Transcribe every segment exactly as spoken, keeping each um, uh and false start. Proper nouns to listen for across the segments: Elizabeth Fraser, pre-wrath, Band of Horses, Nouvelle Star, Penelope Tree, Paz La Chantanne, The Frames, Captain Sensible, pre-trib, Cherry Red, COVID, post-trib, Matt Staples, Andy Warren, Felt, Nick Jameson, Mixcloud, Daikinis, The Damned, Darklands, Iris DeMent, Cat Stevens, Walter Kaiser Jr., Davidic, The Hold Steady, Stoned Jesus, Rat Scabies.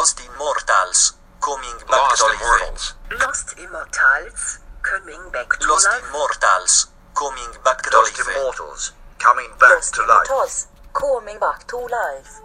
Lost Immortals, coming back Lost to Immortals. life. Lost Immortals, coming back to Lost life. Immortals, coming back to Lost life. Immortals, coming back Lost to immortals, life. Lost Immortals, coming back to life.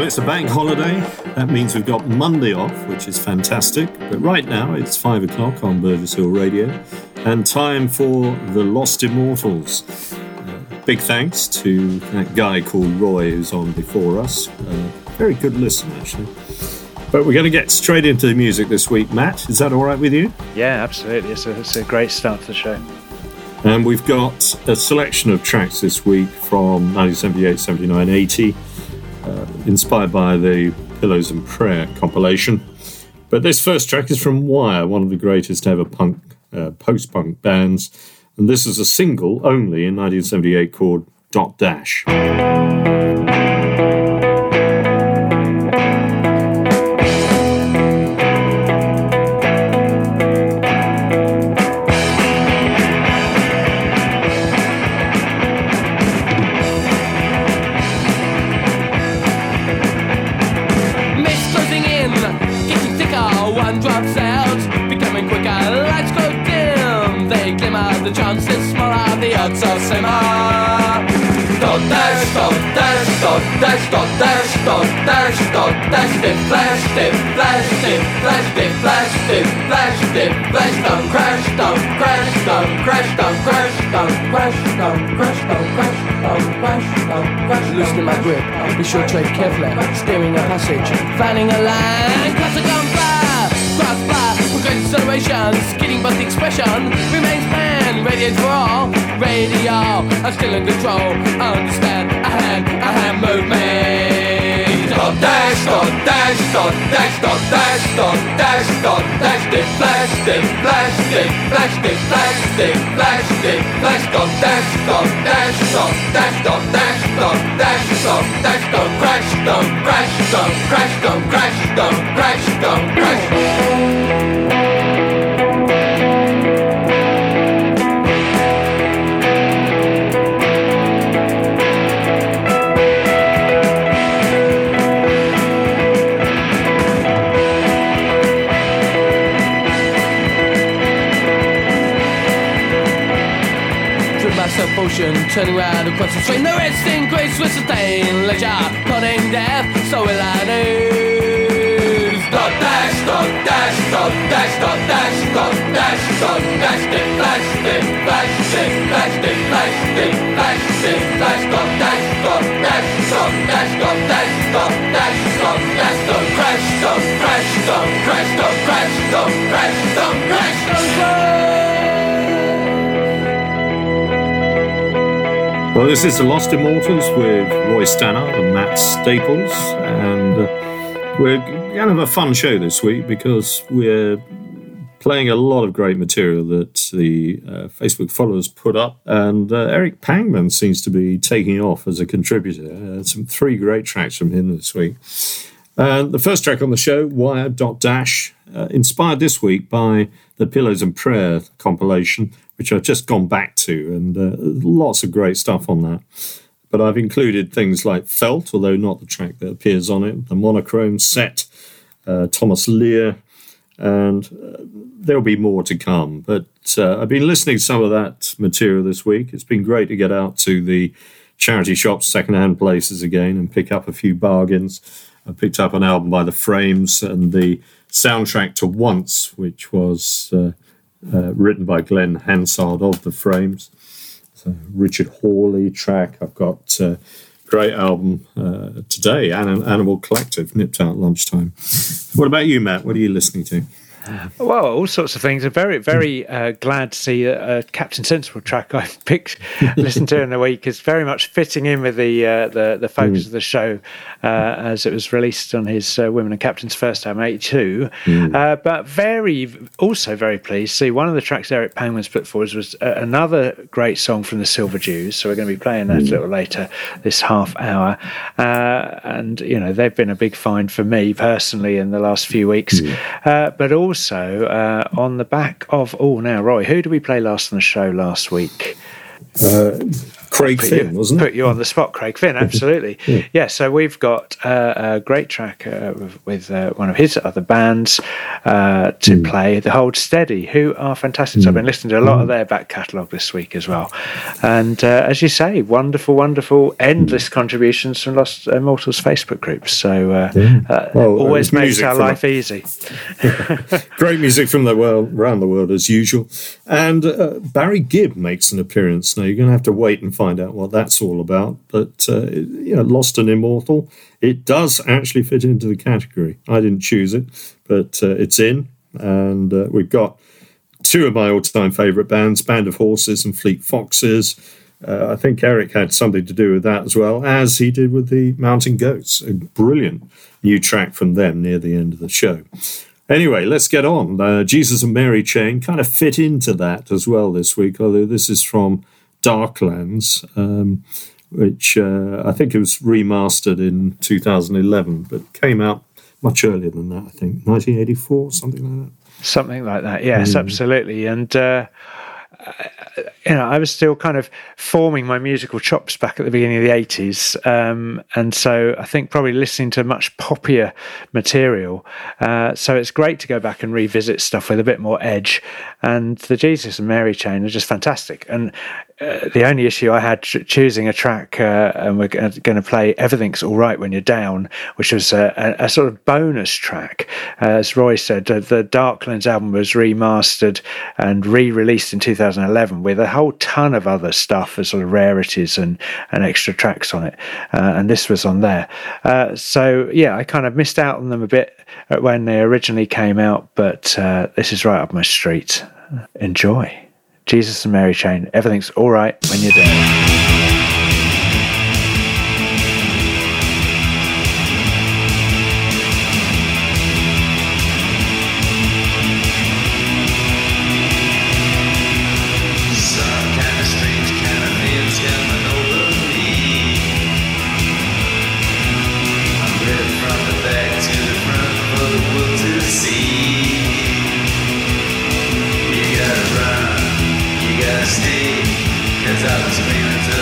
It's a bank holiday. That means we've got Monday off, which is fantastic. But right now, it's five o'clock on Burgess Hill Radio, and time for The Lost Immortals. Uh, big thanks to that guy called Roy who's on before us. Uh, very good listen, actually. But we're going to get straight into the music this week, Matt. Is that all right with you? Yeah, absolutely. It's a, it's a great start to the show. And we've got a selection of tracks this week from nineteen seventy-eight, seventy-nine, eighty. Uh, inspired by the Pillows and Prayer compilation. But this first track is from Wire, one of the greatest ever punk, uh, post-punk bands. And this is a single only in nineteen seventy-eight called Dot Dash. Loosening my grip, be sure to trade carefully. Steering a passage, fanning a line. Classic on fire, grass fire. Progressive acceleration, skidding but the expression remains pan. Radiates for all, radio. I'm still in control, understand. A hand, a hand movement. Dot dash, dot dash, dot dash, dot dash, dot dash, dot dash. Dip flash, dip flash, dip flash, dip flash, dip flash, dip flash. Dot dash, dot dash, dot dash, dot dash. Don't dash, don't dash, don't crash, don't crash, don't crash, don't crash, don't crash, don't crash. Through my self-motion, turning round and concentrating the red thing. With sustained leisure, cutting death, so will I lose. Dot dash, dot dash, dot dash, dot dash, dot dash, dot dash, dip flash, dip flash, dip flash, dip flash, dip flash, dip flash, dot dash, dot dash, dot dash, dot dash, dot dash, dot dash, don't crash, don't crash, don't crash, don't crash, don't crash, don't crash, don't crash. Well, this is The Lost Immortals with Roy Stannard and Matt Staples, and uh, we're going to have a fun show this week because we're playing a lot of great material that the uh, Facebook followers put up, and uh, Eric Pangman seems to be taking off as a contributor. Uh, some three great tracks from him this week. Uh, the first track on the show, Wire Dot Dash, uh, inspired this week by the Pillows and Prayer compilation, which I've just gone back to, and uh, lots of great stuff on that. But I've included things like Felt, although not the track that appears on it, the Monochrome Set, uh, Thomas Leer, and uh, there'll be more to come. But uh, I've been listening to some of that material this week. It's been great to get out to the charity shops, second-hand places again, and pick up a few bargains. I picked up an album by The Frames and the soundtrack to Once, which was uh, uh, written by Glenn Hansard of The Frames. It's a Richard Hawley track. I've got a great album uh, today, Animal Collective, nipped out lunchtime. What about you, Matt? What are you listening to? Well, all sorts of things. I'm very, very uh, glad to see a, a Captain Sensible track I picked, listened to in the week is very much fitting in with the uh, the, the focus mm. of the show uh, as it was released on his uh, Women and Captains first time, eighty-two. Mm. Uh, but very, also very pleased to see one of the tracks Eric Penguin's put forward was uh, another great song from the Silver Jews. So we're going to be playing that mm. a little later this half hour. Uh, and, you know, they've been a big find for me personally in the last few weeks. Mm. Uh, but also, So uh, on the back of oh now Roy, who did we play last on the show last week? Uh, Craig Finn, you, wasn't it? Put you on the spot, Craig Finn. Absolutely, yeah. yeah. So we've got uh, a great track uh, with uh, one of his other bands uh, to mm. play, The Hold Steady, who are fantastic. Mm. So I've been listening to a lot mm. of their back catalogue this week as well, and uh, as you say, wonderful, wonderful, endless mm. contributions from Lost Immortals Facebook groups. So uh, yeah. uh, well, always makes our life that. easy. Great music from the world, around the world as usual, and uh, Barry Gibb makes an appearance. Now you're going to have to wait and find out what that's all about, but uh, you know, Lost and Immortal, it does actually fit into the category. I didn't choose it, but uh, it's in, and uh, we've got two of my all-time favourite bands, Band of Horses and Fleet Foxes. Uh, I think Eric had something to do with that as well, as he did with the Mountain Goats, a brilliant new track from them near the end of the show. Anyway, let's get on. Uh, Jesus and Mary Chain kind of fit into that as well this week, although this is from Darklands, um, which uh, I think it was remastered in two thousand eleven, but came out much earlier than that, I think, nineteen eighty-four, something like that. Something like that, yes, mm. absolutely. And, uh, you know, I was still kind of forming my musical chops back at the beginning of the eighties, um, and so I think probably listening to much poppier material. Uh, so it's great to go back and revisit stuff with a bit more edge. And the Jesus and Mary Chain are just fantastic. And Uh, the only issue I had ch- choosing a track, uh, and we're g- going to play Everything's All Right When You're Down, which was a, a, a sort of bonus track. Uh, as Roy said, uh, the Darklands album was remastered and re-released in two thousand eleven with a whole ton of other stuff as sort of rarities and, and extra tracks on it. Uh, and this was on there. Uh, so, yeah, I kind of missed out on them a bit when they originally came out, but uh, this is right up my street. Enjoy. Jesus and Mary Chain, Everything's All Right When You're Down. Stay, 'cause I was feeling so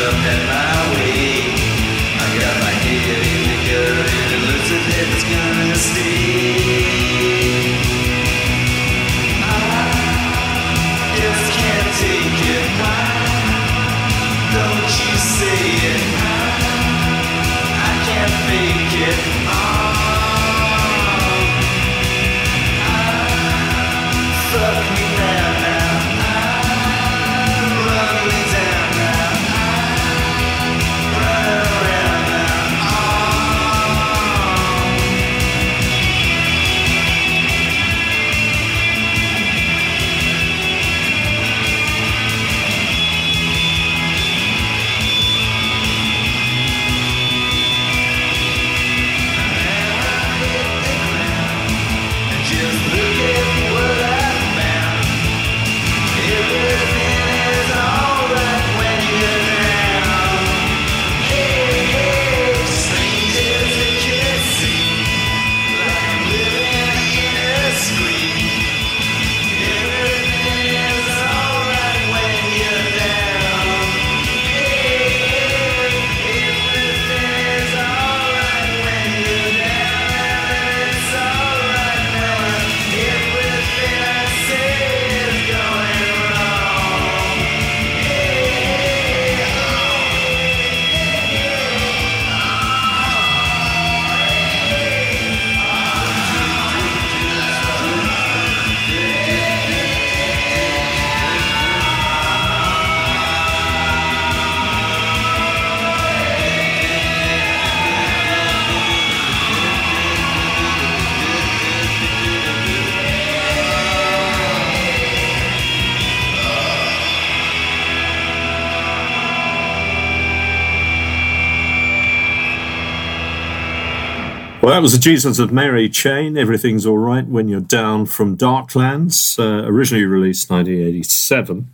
Well, that was the Jesus and Mary Chain, Everything's All Right When You're Down, from Darklands, uh, originally released nineteen eighty-seven.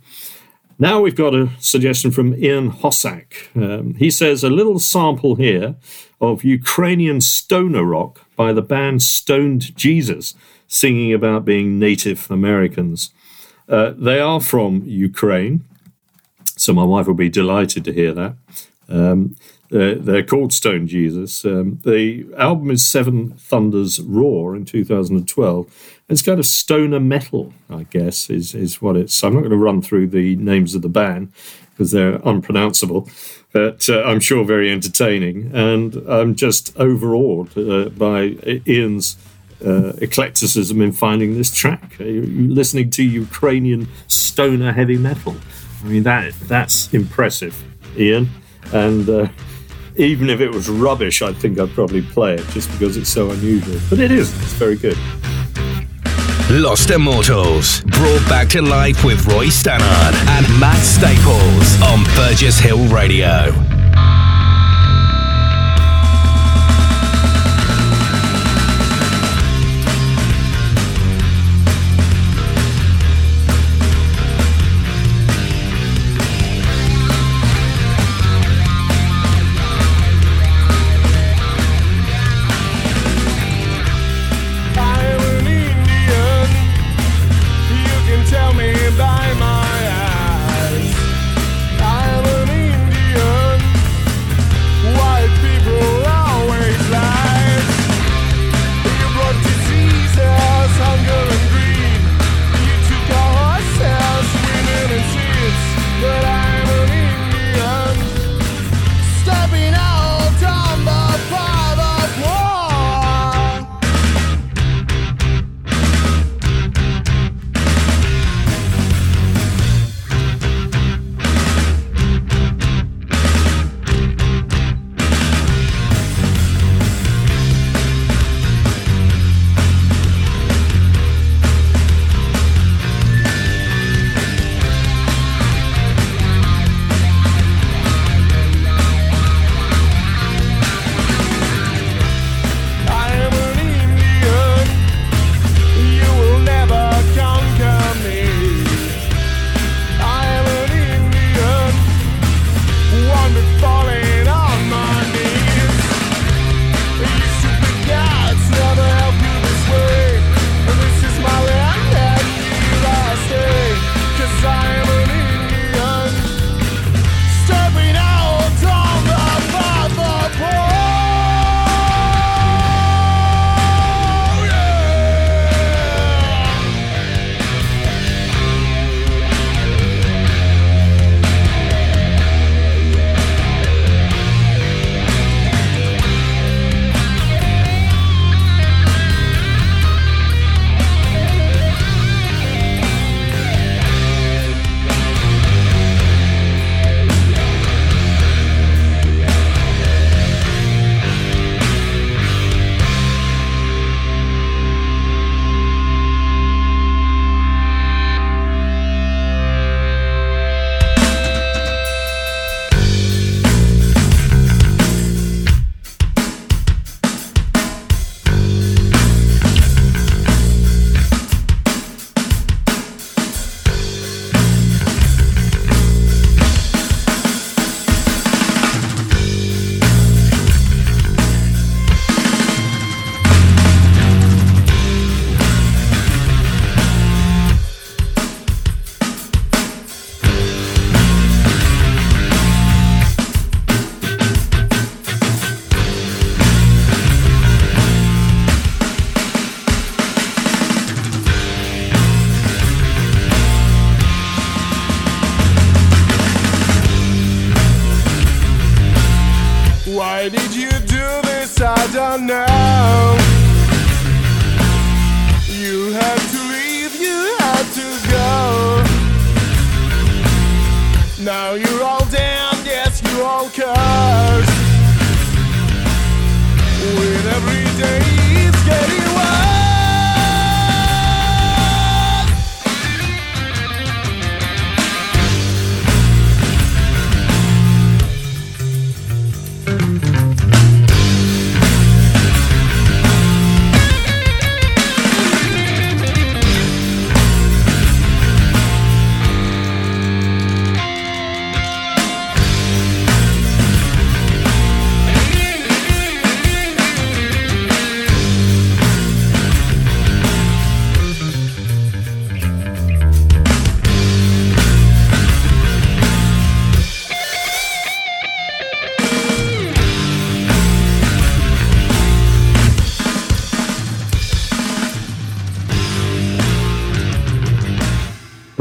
Now we've got a suggestion from Ian Hossack. Um, he says, a little sample here of Ukrainian stoner rock by the band Stoned Jesus, singing about being Native Americans. Uh, they are from Ukraine, so my wife will be delighted to hear that. Um, Uh, they're called Stone Jesus. Um, the album is Seven Thunders Roar in two thousand twelve. It's kind of stoner metal, I guess, is is what it's. So I'm not going to run through the names of the band because they're unpronounceable, but uh, I'm sure very entertaining. And I'm just overawed uh, by Ian's uh, eclecticism in finding this track. You're listening to Ukrainian stoner heavy metal. I mean, that that's impressive, Ian. And... Uh, Even if it was rubbish, I think I'd probably play it just because it's so unusual. But it is. It's very good. Lost Immortals, brought back to life with Roy Stannard and Matt Staples on Burgess Hill Radio.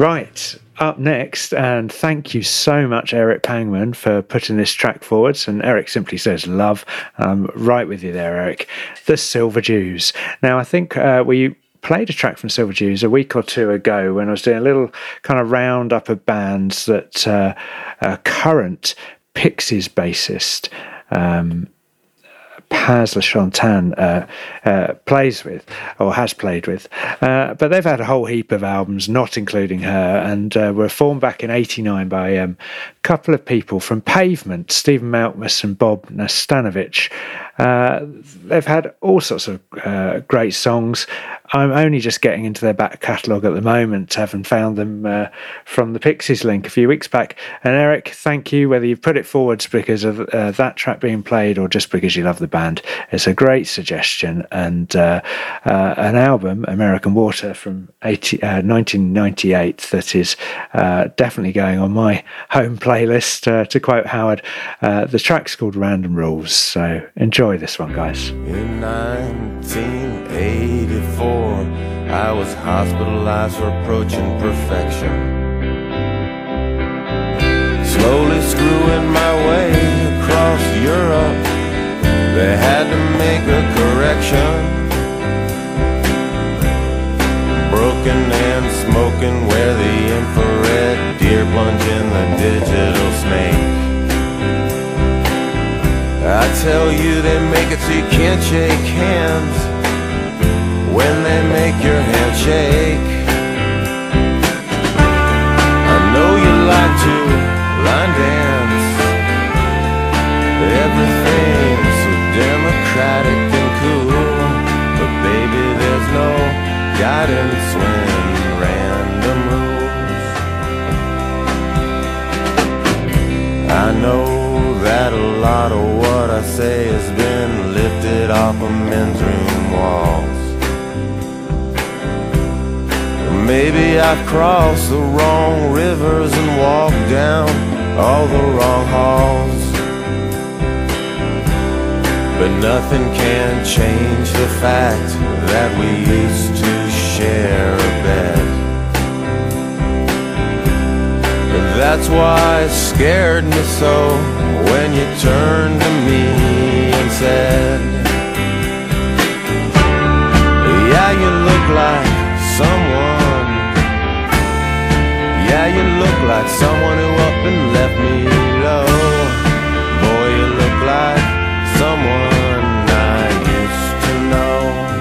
Right, up next, and thank you so much, Eric Pangman, for putting this track forwards. And Eric simply says love. Um, right with you there, Eric. The Silver Jews. Now, I think uh, we played a track from Silver Jews a week or two ago when I was doing a little kind of roundup of bands that uh, a current Pixies bassist, um, Paz La Chantanne, uh, uh, plays with, or has played with, uh, but they've had a whole heap of albums, not including her, and uh, were formed back in eighty-nine by um, a couple of people from Pavement, Stephen Malkmus and Bob Nastanovich. Uh, they've had all sorts of uh, great songs. I'm only just getting into their back catalogue at the moment, having found them uh, from the Pixies link a few weeks back. And Eric, thank you, whether you've put it forwards because of uh, that track being played or just because you love the band. It's a great suggestion, and uh, uh, an album, American Water, from eighty, uh, nineteen ninety-eight that is uh, definitely going on my home playlist. Uh, to quote Howard, uh, the track's called Random Rules, so enjoy this one, guys. In nineteen eighty-four I was hospitalized for approaching perfection, slowly screwing my way across Europe. They had to make a correction, broken and smoking where the infrared deer plunge in the digital snake. I tell you, they make it so you can't shake hands when they make your hand shake. I know you like to line dance, everything's so democratic and cool, but baby there's no guidance when random rules. I know that a lot of what I say has been lifted off of men's room walls. Maybe I've crossed the wrong rivers and walked down all the wrong halls, but nothing can change the fact that we used to share a bed. And that's why it scared me so when you turned to me and said, yeah, you look like someone. Yeah, you look like someone who up and left me low. Boy, you look like someone I used to know.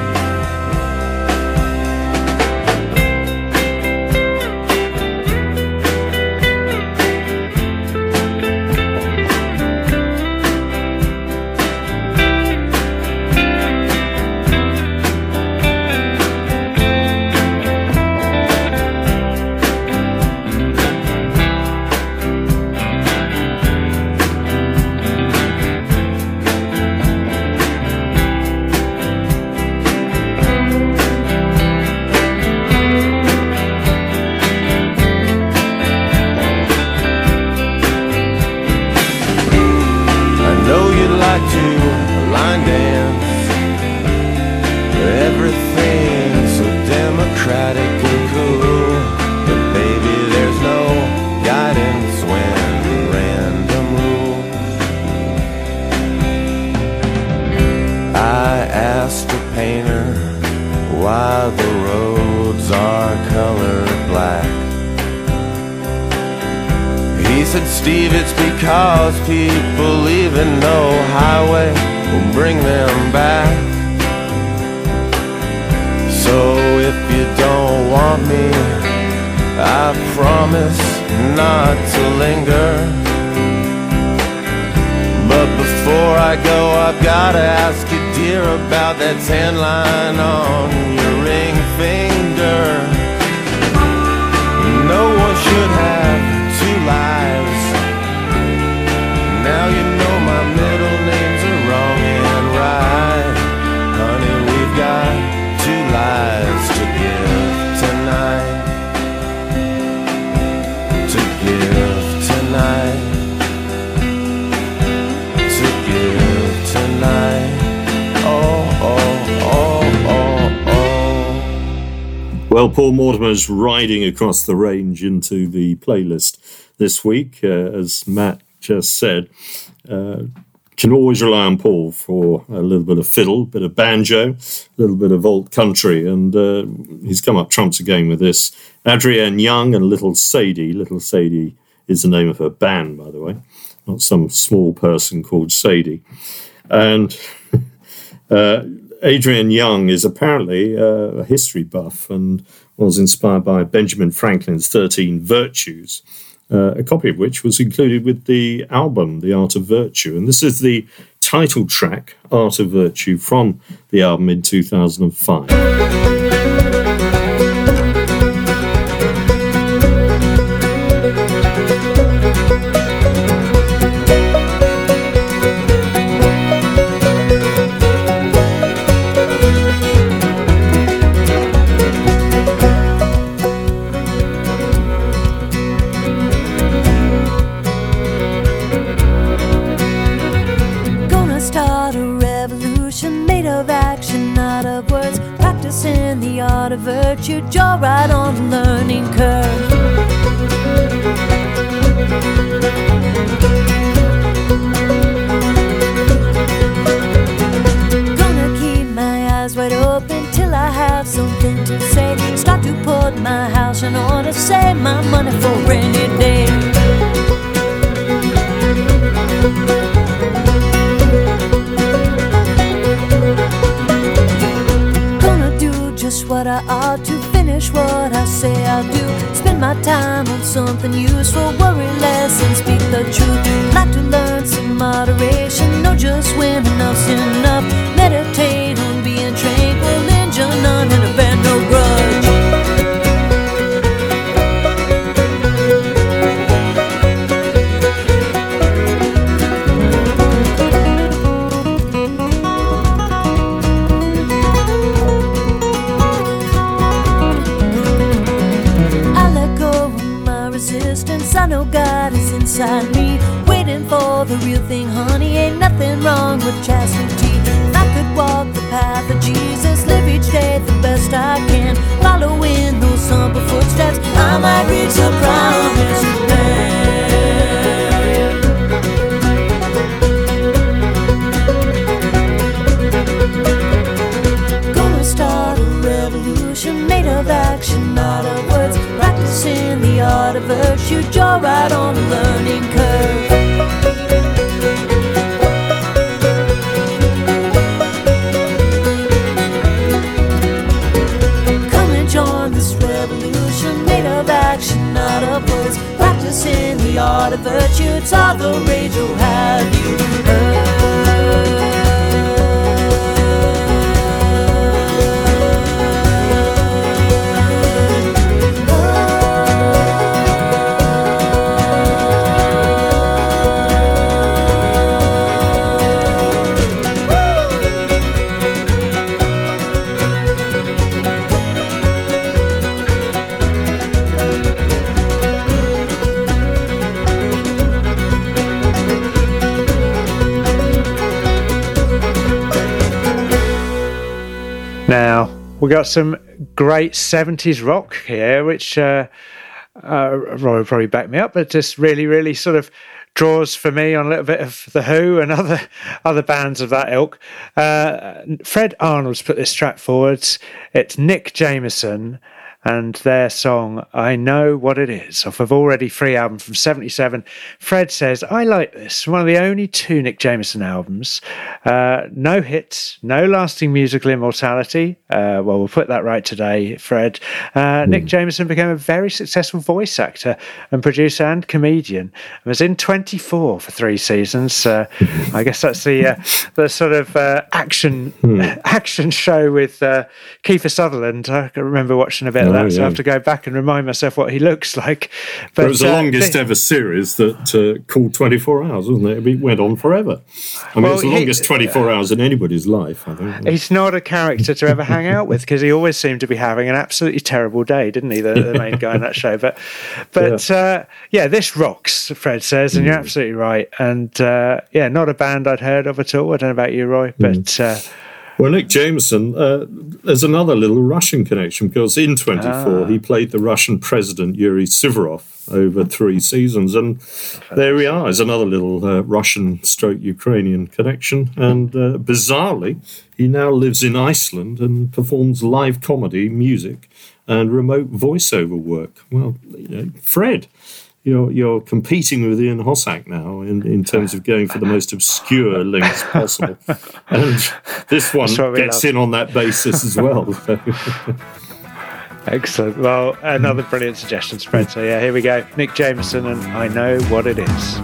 Steve, it's because people leaving no highway will bring them back. So if you don't want me, I promise not to linger. But before I go, I've gotta ask you, dear, about that tan line on your ring finger. No one should have two lives. Now you know my middle names are wrong and right. Honey, we've got two lives to give tonight. To give tonight. To give tonight. Oh, oh, oh, oh, oh. Well, Paul Mortimer's riding across the range into the playlist this week, uh, as Matt just said. Uh, can always rely on Paul for a little bit of fiddle, bit of banjo, a little bit of old country, and uh, he's come up trumps again with this. Adrienne Young and Little Sadie. Little Sadie is the name of her band, by the way, not some small person called Sadie. And uh, Adrienne Young is apparently uh, a history buff and was inspired by Benjamin Franklin's thirteen Virtues, uh, a copy of which was included with the album, The Art of Virtue. And this is the title track, Art of Virtue, from the album in two thousand five. Virtue, jaw right on the learning curve. Gonna keep my eyes wide open till I have something to say. Start to put my house in order, save my money for rainy day. What I ought to finish what I say I do. Spend my time on something useful, worry less and speak the truth. Like to learn some moderation, know just when enough's enough. Meditate on being tranquil, injure none and abandon no grudge. Inside me, waiting for the real thing, honey. Ain't nothing wrong with chastity. If I could walk the path of Jesus, live each day the best I can, follow in those somber footsteps, I might reach the promised land. Gonna start a revolution made of action, not of words. Practicing the art of virtue, jaw right on a learning curve. Come and join this revolution made of action, not of words. Practicing the art of virtue, it's all the rage, oh have you heard? Now, we got some great seventies rock here, which uh, uh, Roy will probably back me up, but just really, really sort of draws for me on a little bit of The Who and other other bands of that ilk. Uh, Fred Arnold's put this track forwards. It's Nick Jameson and their song, I Know What It Is, off of Already Free album from seventy-seven. Fred says, I like this. One of the only two Nick Jameson albums. Uh, no hits, no lasting musical immortality. Uh, well, we'll put that right today, Fred. Uh, mm. Nick Jameson became a very successful voice actor and producer and comedian. And was in twenty-four for three seasons. Uh, I guess that's the uh, the sort of uh, action mm. action show with uh, Kiefer Sutherland. I can remember watching a bit. That, oh, yeah. So I have to go back and remind myself what he looks like. But it was the uh, longest th- ever series that uh, called twenty-four hours, wasn't it? It went on forever. I mean, well, it's the longest he, twenty-four hours in anybody's life, I think. He's not a character to ever hang out with because he always seemed to be having an absolutely terrible day, didn't he, the, the main guy in that show? But, but yeah. Uh, yeah, this rocks, Fred says, and mm. you're absolutely right. And, uh, yeah, not a band I'd heard of at all. I don't know about you, Roy, mm. but... Uh, Well, Nick Jameson, uh, there's another little Russian connection, because in twenty-four ah. he played the Russian president Yuri Suvorov over three seasons, and there we are. Is another little uh, Russian-stroke-Ukrainian connection, and uh, bizarrely, he now lives in Iceland and performs live comedy, music, and remote voiceover work. Well, you know, Fred, you're you're competing with Ian Hossack now in, in terms of going for the most obscure links possible. And this one gets in on that basis as well. So. Excellent. Well, another brilliant suggestion, Fred. So yeah, here we go. Nick Jameson and I Know What It Is.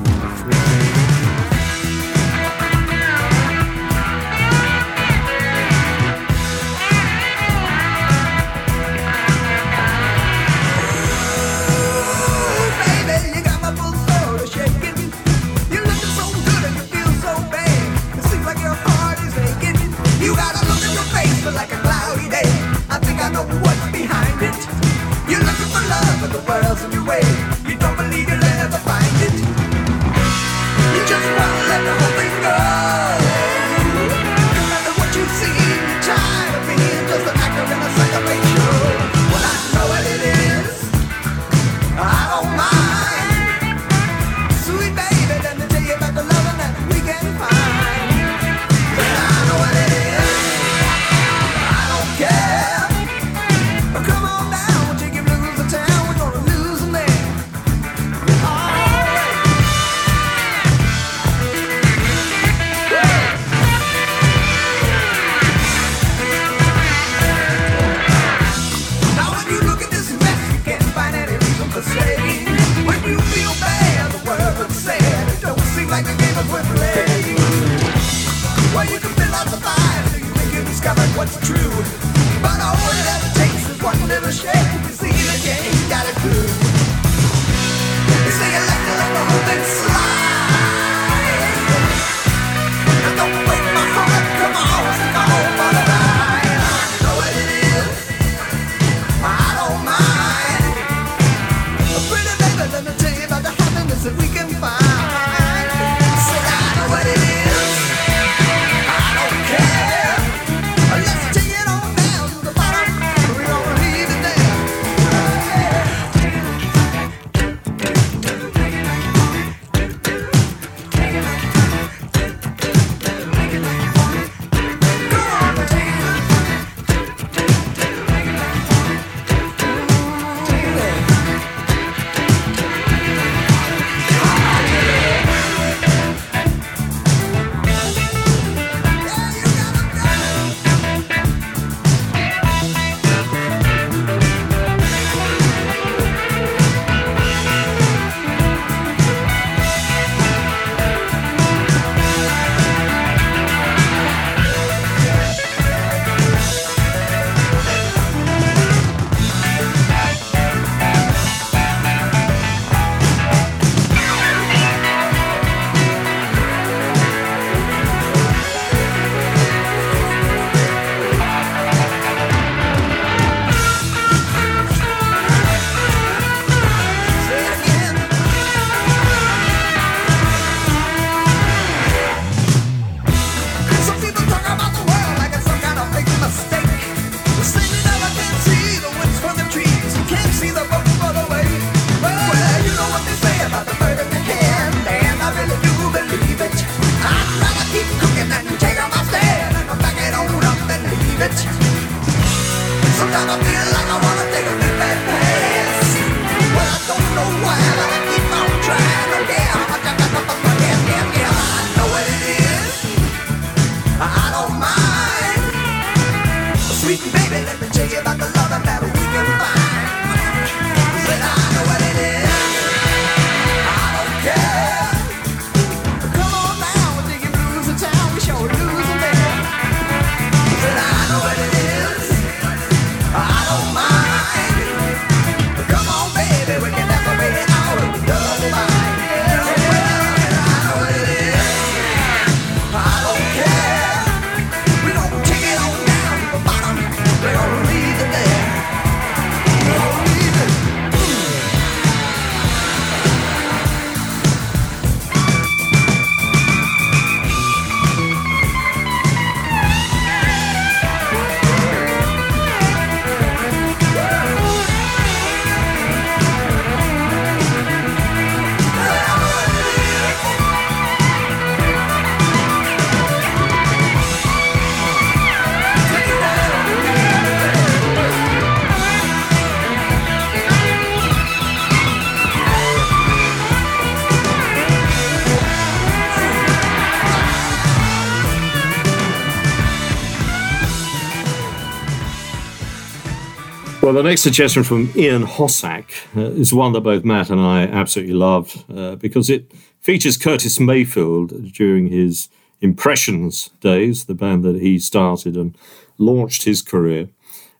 Well, the next suggestion from Ian Hossack uh, is one that both Matt and I absolutely loved uh, because it features Curtis Mayfield during his Impressions days, the band that he started and launched his career.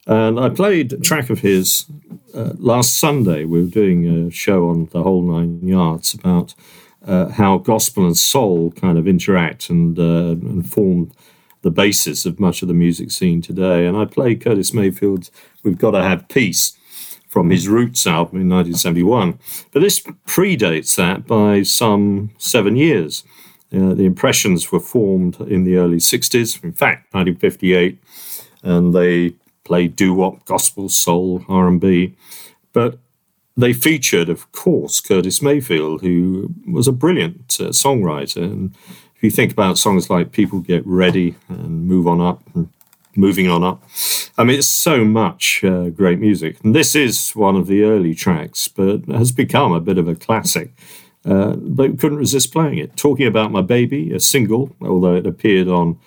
And I played a track of his uh, last Sunday. We were doing a show on The Whole Nine Yards about uh, how gospel and soul kind of interact and, uh, and form the basis of much of the music scene today. And I played Curtis Mayfield's We've Got to Have Peace from his Roots album in nineteen seventy-one. But this predates that by some seven years. Uh, the Impressions were formed in the early sixties, in fact, nineteen fifty-eight, and they play doo-wop, gospel, soul, R and B. But they featured, of course, Curtis Mayfield, who was a brilliant uh, songwriter. And if you think about songs like People Get Ready and Move On Up and Moving On Up, I mean, it's so much uh, great music. And this is one of the early tracks, but has become a bit of a classic. Uh, but couldn't resist playing it. Talking About My Baby, a single, although it appeared on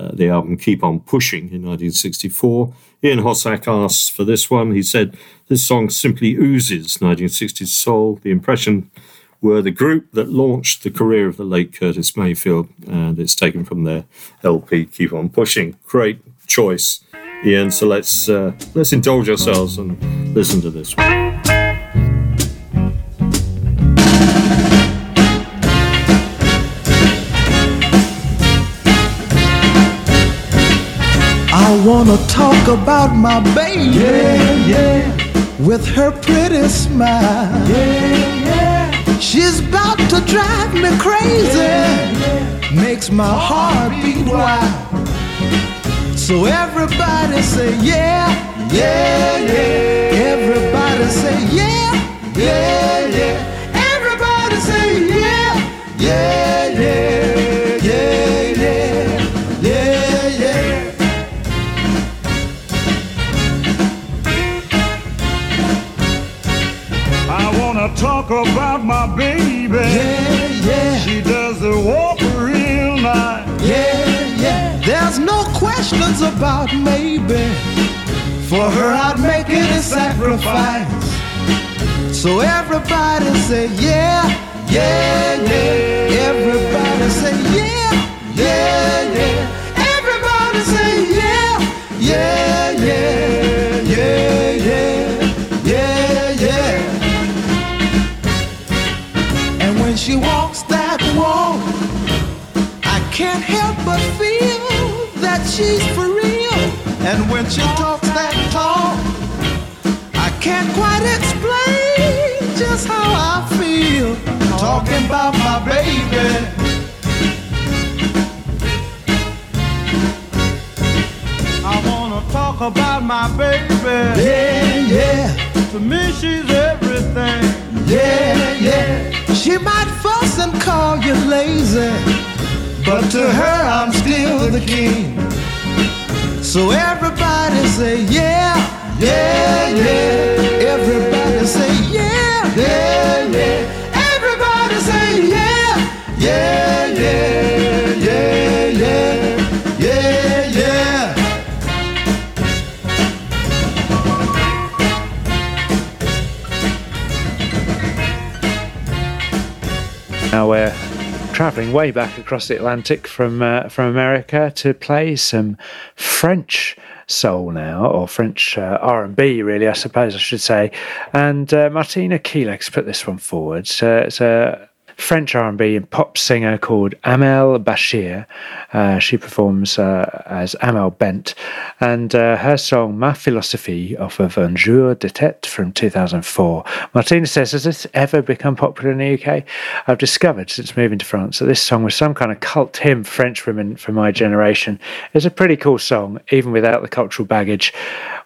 Uh, the album Keep On Pushing in nineteen sixty-four. Ian Hossack asks for this one. He said, this song simply oozes nineteen sixties soul. The Impression were the group that launched the career of the late Curtis Mayfield, and it's taken from their L P Keep On Pushing. Great choice, Ian. So let's, uh, let's indulge ourselves and listen to this one. I wanna talk about my baby, yeah, yeah, with her pretty smile, yeah, yeah. She's about to drive me crazy, yeah, yeah. Makes my heart beat wild. So everybody say yeah, yeah, yeah. Everybody say yeah, yeah, yeah. Everybody say yeah, yeah, yeah, yeah, yeah, yeah, yeah. Talk about my baby, yeah, yeah. She does the walk real nice, yeah, yeah. There's no questions about maybe. For her I'd make any sacrifice. So everybody say yeah, yeah, yeah. Everybody say yeah, yeah, yeah. Everybody say yeah, yeah, yeah, yeah, yeah, yeah, yeah. She walks that walk, I can't help but feel that she's for real. And when she talks that talk, I can't quite explain just how I feel. Talking about my baby. I wanna talk about my baby. Yeah, yeah. To me she's everything. Yeah, yeah. She might fuss and call you lazy, but to her I'm still the king. So everybody say yeah, yeah, yeah. Everybody say yeah, yeah, yeah. Everybody say yeah, yeah, yeah, yeah, yeah, yeah, yeah. Now we're travelling way back across the Atlantic from uh, from America to play some French soul now, or French uh, R and B, really, I suppose I should say. And uh, Martina Kielex put this one forward. So it's a French R and B and pop singer called Amel Bashir. Uh, she performs uh, as Amel Bent. And uh, her song Ma Philosophie off of Un Jour de Tête from two thousand four. Martina says, has this ever become popular in the U K? I've discovered since moving to France that this song was some kind of cult hymn French women from my generation. It's a pretty cool song, even without the cultural baggage.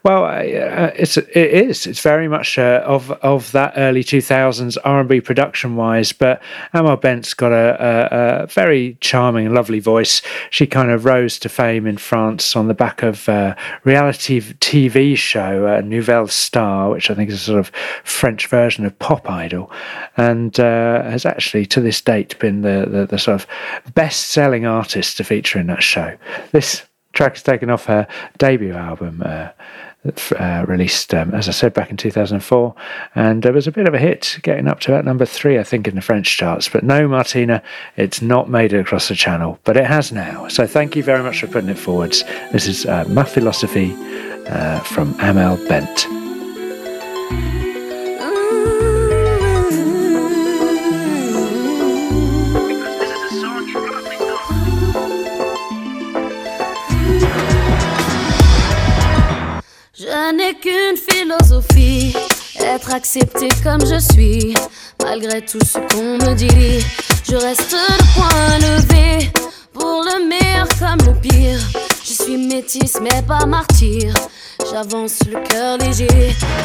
Well, uh, it's, it is. It's very much uh, of of that early two thousands R and B production-wise, but Amel Bent's got a, a, a very charming and lovely voice. She kind of rose to fame in France on the back of a reality T V show, uh, Nouvelle Star, which I think is a sort of French version of Pop Idol, and uh, has actually to this date been the, the, the sort of best-selling artist to feature in that show. This track is taken off her debut album, uh, uh, released, um, as I said, back in two thousand four, and there was a bit of a hit, getting up to about number three, I think, in the French charts. But no, Martina, it's not made it across the channel, but it has now. So thank you very much for putting it forwards. This is uh, My Philosophy uh, from Amel Bent. Je n'ai qu'une philosophie, être accepté comme je suis, malgré tout ce qu'on me dit. Je reste le point levé, pour le meilleur comme le pire. Je suis métisse mais pas martyr, j'avance le cœur léger.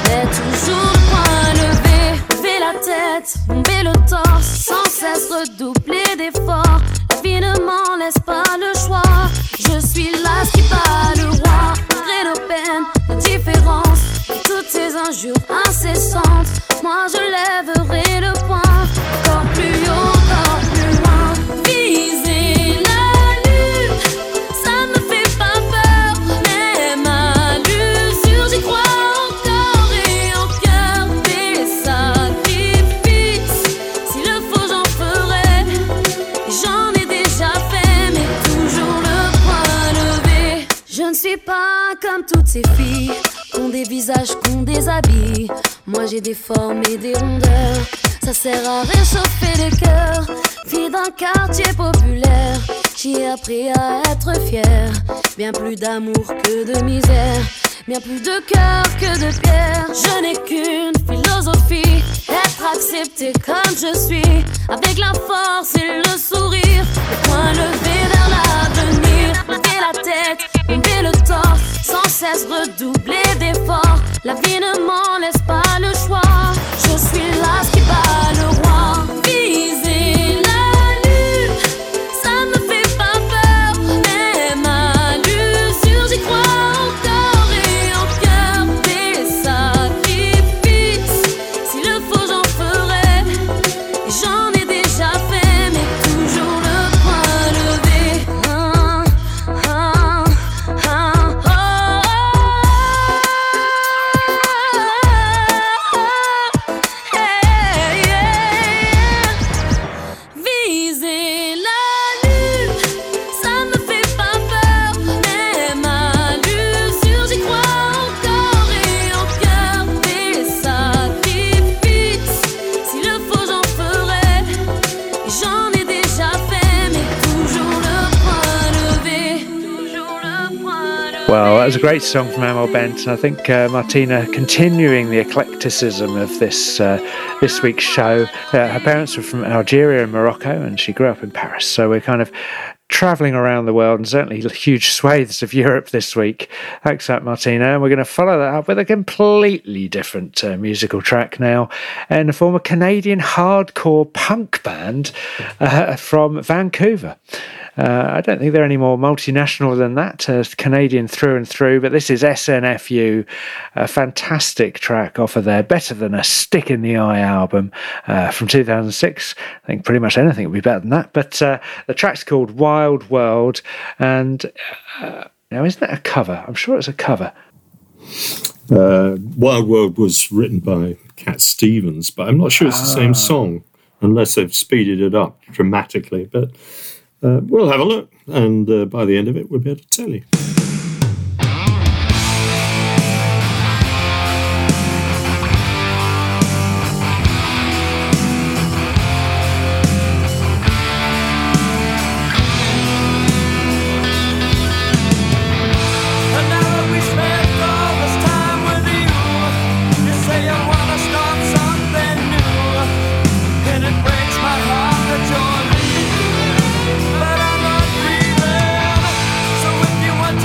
Mais toujours le point levé, lever la tête, bomber le torse, sans cesse redoubler d'efforts. La vie ne m'en laisse pas le choix, je suis là ce qui bat le roi. Malgré nos peines, nos différences, toutes ces injures incessantes, moi je lèverai le poing, encore plus haut, encore plus loin. Viser la lune, ça ne me fait pas peur, même à l'usure j'y crois encore et encore. Des sacrifices, s'il le faut j'en ferai, j'en ai déjà fait, mais toujours le point levé. Je ne suis pas comme toutes ces filles, ont des visages, qu'on déshabille. Moi j'ai des formes et des rondeurs, ça sert à réchauffer les cœurs. Fille d'un quartier populaire, j'ai appris à être fière. Bien plus d'amour que de misère, bien plus de cœur que de pierre. Je n'ai qu'une philosophie, être accepté comme je suis, avec la force et le sourire, le point levé vers l'avenir. Lever la tête, lever le torse, sans cesse redoubler d'efforts. La vie ne m'en laisse pas le choix, je suis là ce qui bat le roi. Viser la lune, ça ne me fait pas peur, même à l'usure j'y crois encore et encore. Des sacrifices, s'il le faut j'en ferai, et j'en ai déjà fait, mais toujours le point levé. Ah, ah, ah, oh, oh, oh, hey, yeah. Viser la lune, ça ne me fait pas peur, même à l'usure j'y crois encore et encore. Des sacrifices, s'il le faut j'en ferai, et j'en ai déjà fait, mais toujours le point levé, toujours le point levé. Well, that was a great song from Amel Bent, and I think uh, Martina, continuing the eclecticism of this uh, this week's show, uh, her parents were from Algeria and Morocco, and she grew up in Paris. So we're kind of travelling around the world, and certainly huge swathes of Europe this week. Thanks, that, Martina. And we're going to follow that up with a completely different uh, musical track now, in the form of Canadian hardcore punk band uh, from Vancouver. Uh, I don't think they're any more multinational than that, uh, Canadian through and through, but this is S N F U, a fantastic track off of their Better Than a Stick in the Eye album uh, from two thousand six. I think pretty much anything would be better than that, but uh, the track's called Wild World, and uh, now isn't that a cover? I'm sure it's a cover. Uh, Wild World was written by Cat Stevens, but I'm not sure it's the same song, unless they've speeded it up dramatically, but... Uh, we'll have a look, and uh, by the end of it, we'll be able to tell you. What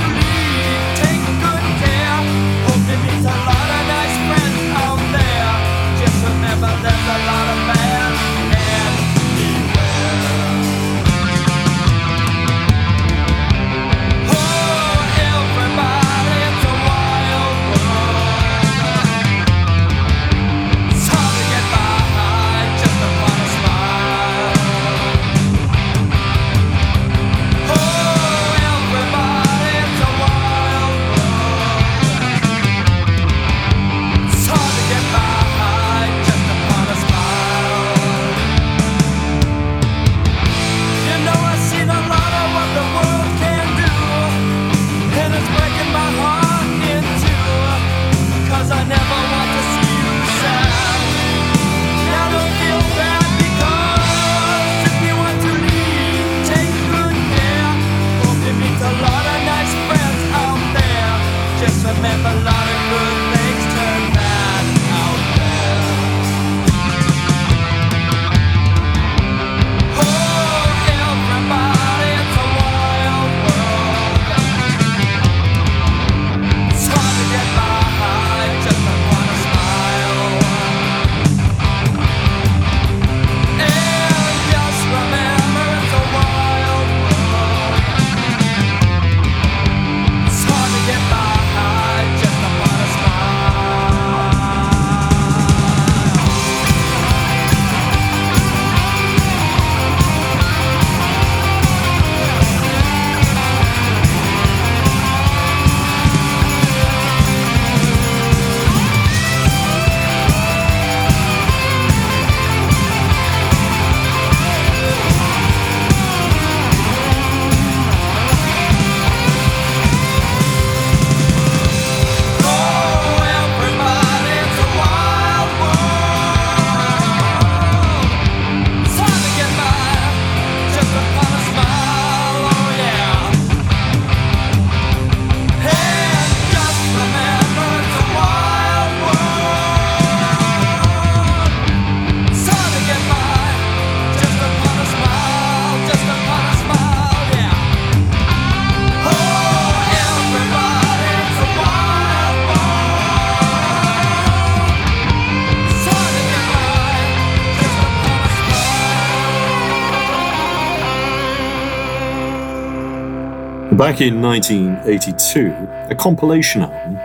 Back in nineteen eighty-two, a compilation album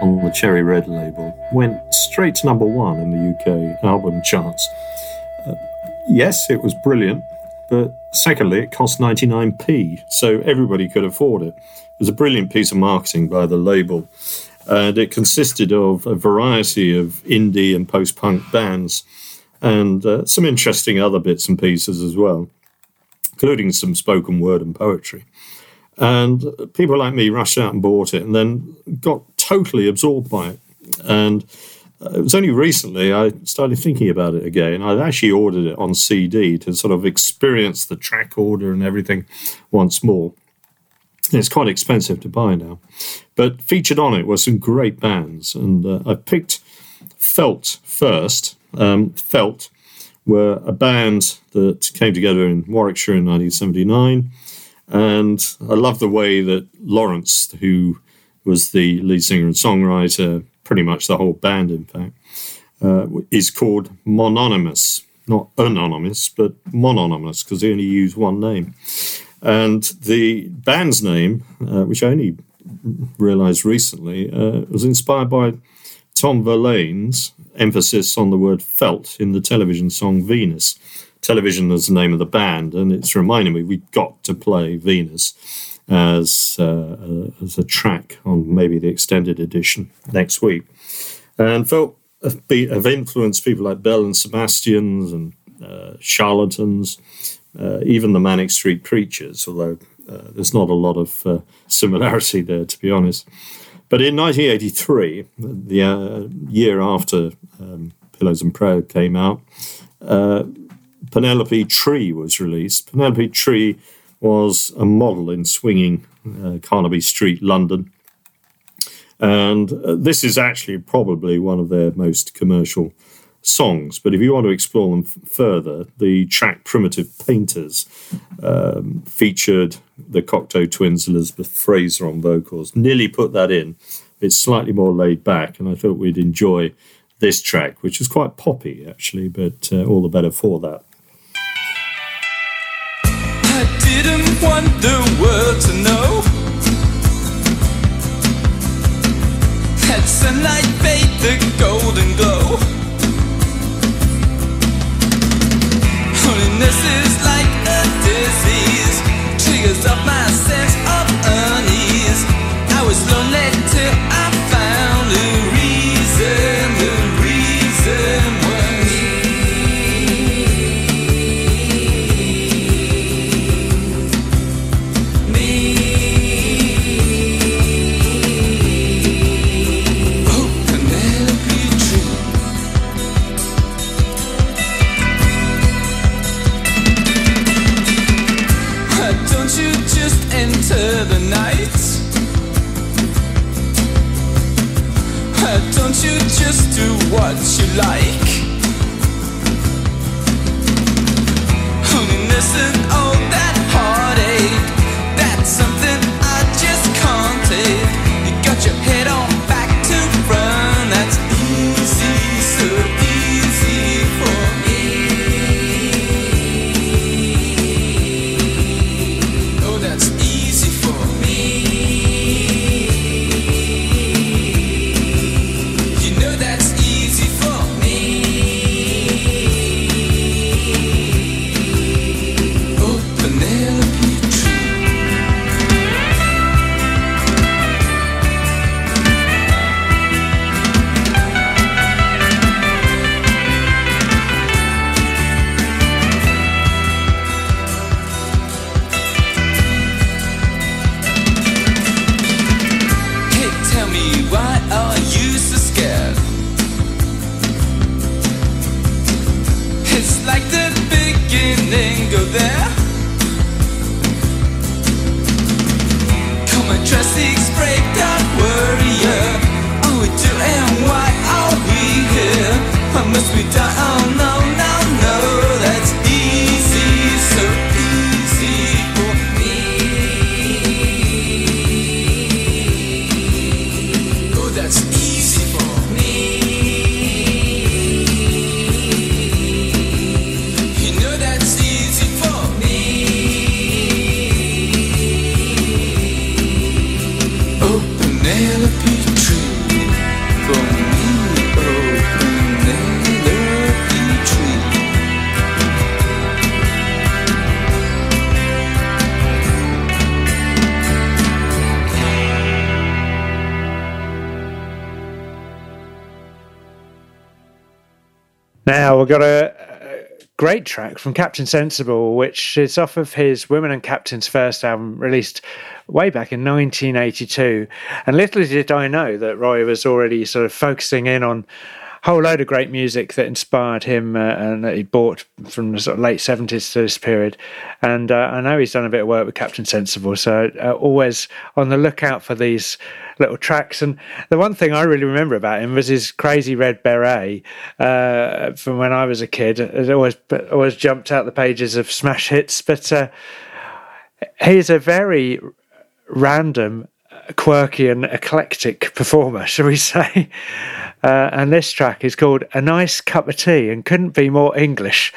on the Cherry Red label went straight to number one in the U K album charts. Uh, yes, it was brilliant, but secondly, it cost ninety-nine p, so everybody could afford it. It was a brilliant piece of marketing by the label, and it consisted of a variety of indie and post-punk bands and uh, some interesting other bits and pieces as well, including some spoken word and poetry. And people like me rushed out and bought it and then got totally absorbed by it. And it was only recently I started thinking about it again. I'd actually ordered it on C D to sort of experience the track order and everything once more. It's quite expensive to buy now. But featured on it were some great bands. And uh, I picked Felt first. Um, Felt were a band that came together in Warwickshire in nineteen seventy-nine. And I love the way that Lawrence, who was the lead singer and songwriter, pretty much the whole band, in fact, uh, is called Mononymous. Not anonymous, but mononymous, because they only use one name. And the band's name, uh, which I only realised recently, uh, was inspired by Tom Verlaine's emphasis on the word felt in the television song Venus. Television is the name of the band, and it's reminding me we've got to play Venus as uh, as a track on maybe the extended edition next week. And Felt have influenced people like Bell and Sebastians and uh, Charlatans, uh, even the Manic Street Preachers, although uh, there's not a lot of uh, similarity there, to be honest. But in nineteen eighty-three, the uh, year after um, Pillows and Prayer came out, uh, Penelope Tree was released. Penelope Tree was a model in swinging uh, Carnaby Street, London. And uh, this is actually probably one of their most commercial songs. But if you want to explore them f- further, the track Primitive Painters um, featured the Cocteau Twins, Elizabeth Fraser on vocals. Nearly put that in. It's slightly more laid back, and I thought we'd enjoy this track, which is quite poppy, actually, but uh, all the better for that. Didn't want the world to know that sunlight bathed the golden glow. Holiness is like a disease, triggers up my sense of unease. I was lonely till I found a reason. The reason was enter the night. Why don't you just do what you like? Only missing all that heartache. That's something I just can't take. You got your head on back to run. That's easy, so easy for me. Oh, that's easy. Easy for now we've got a, a great track from Captain Sensible, which is off of his Women and Captains first album, released way back in nineteen eighty-two. And little did I know that Roy was already sort of focusing in on a whole load of great music that inspired him uh, and that he bought from the sort of late seventies to this period. And uh, I know he's done a bit of work with Captain Sensible, so uh, always on the lookout for these little tracks. And the one thing I really remember about him was his crazy red beret uh, from when I was a kid. It always always jumped out the pages of smash hits, but uh, he's a very random, quirky and eclectic performer, shall we say. Uh, and this track is called A Nice Cup of Tea and couldn't be more English.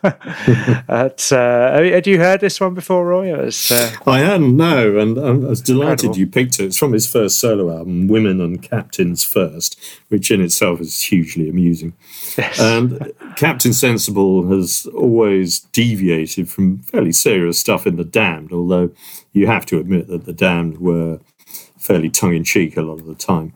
But, uh, had you heard this one before, Roy? Was, uh, I hadn't, no. And um, I was delighted incredible. You picked it. It's from his first solo album, Women and Captains First, which in itself is hugely amusing. Yes. And Captain Sensible has always deviated from fairly serious stuff in The Damned, although you have to admit that The Damned were fairly tongue-in-cheek a lot of the time,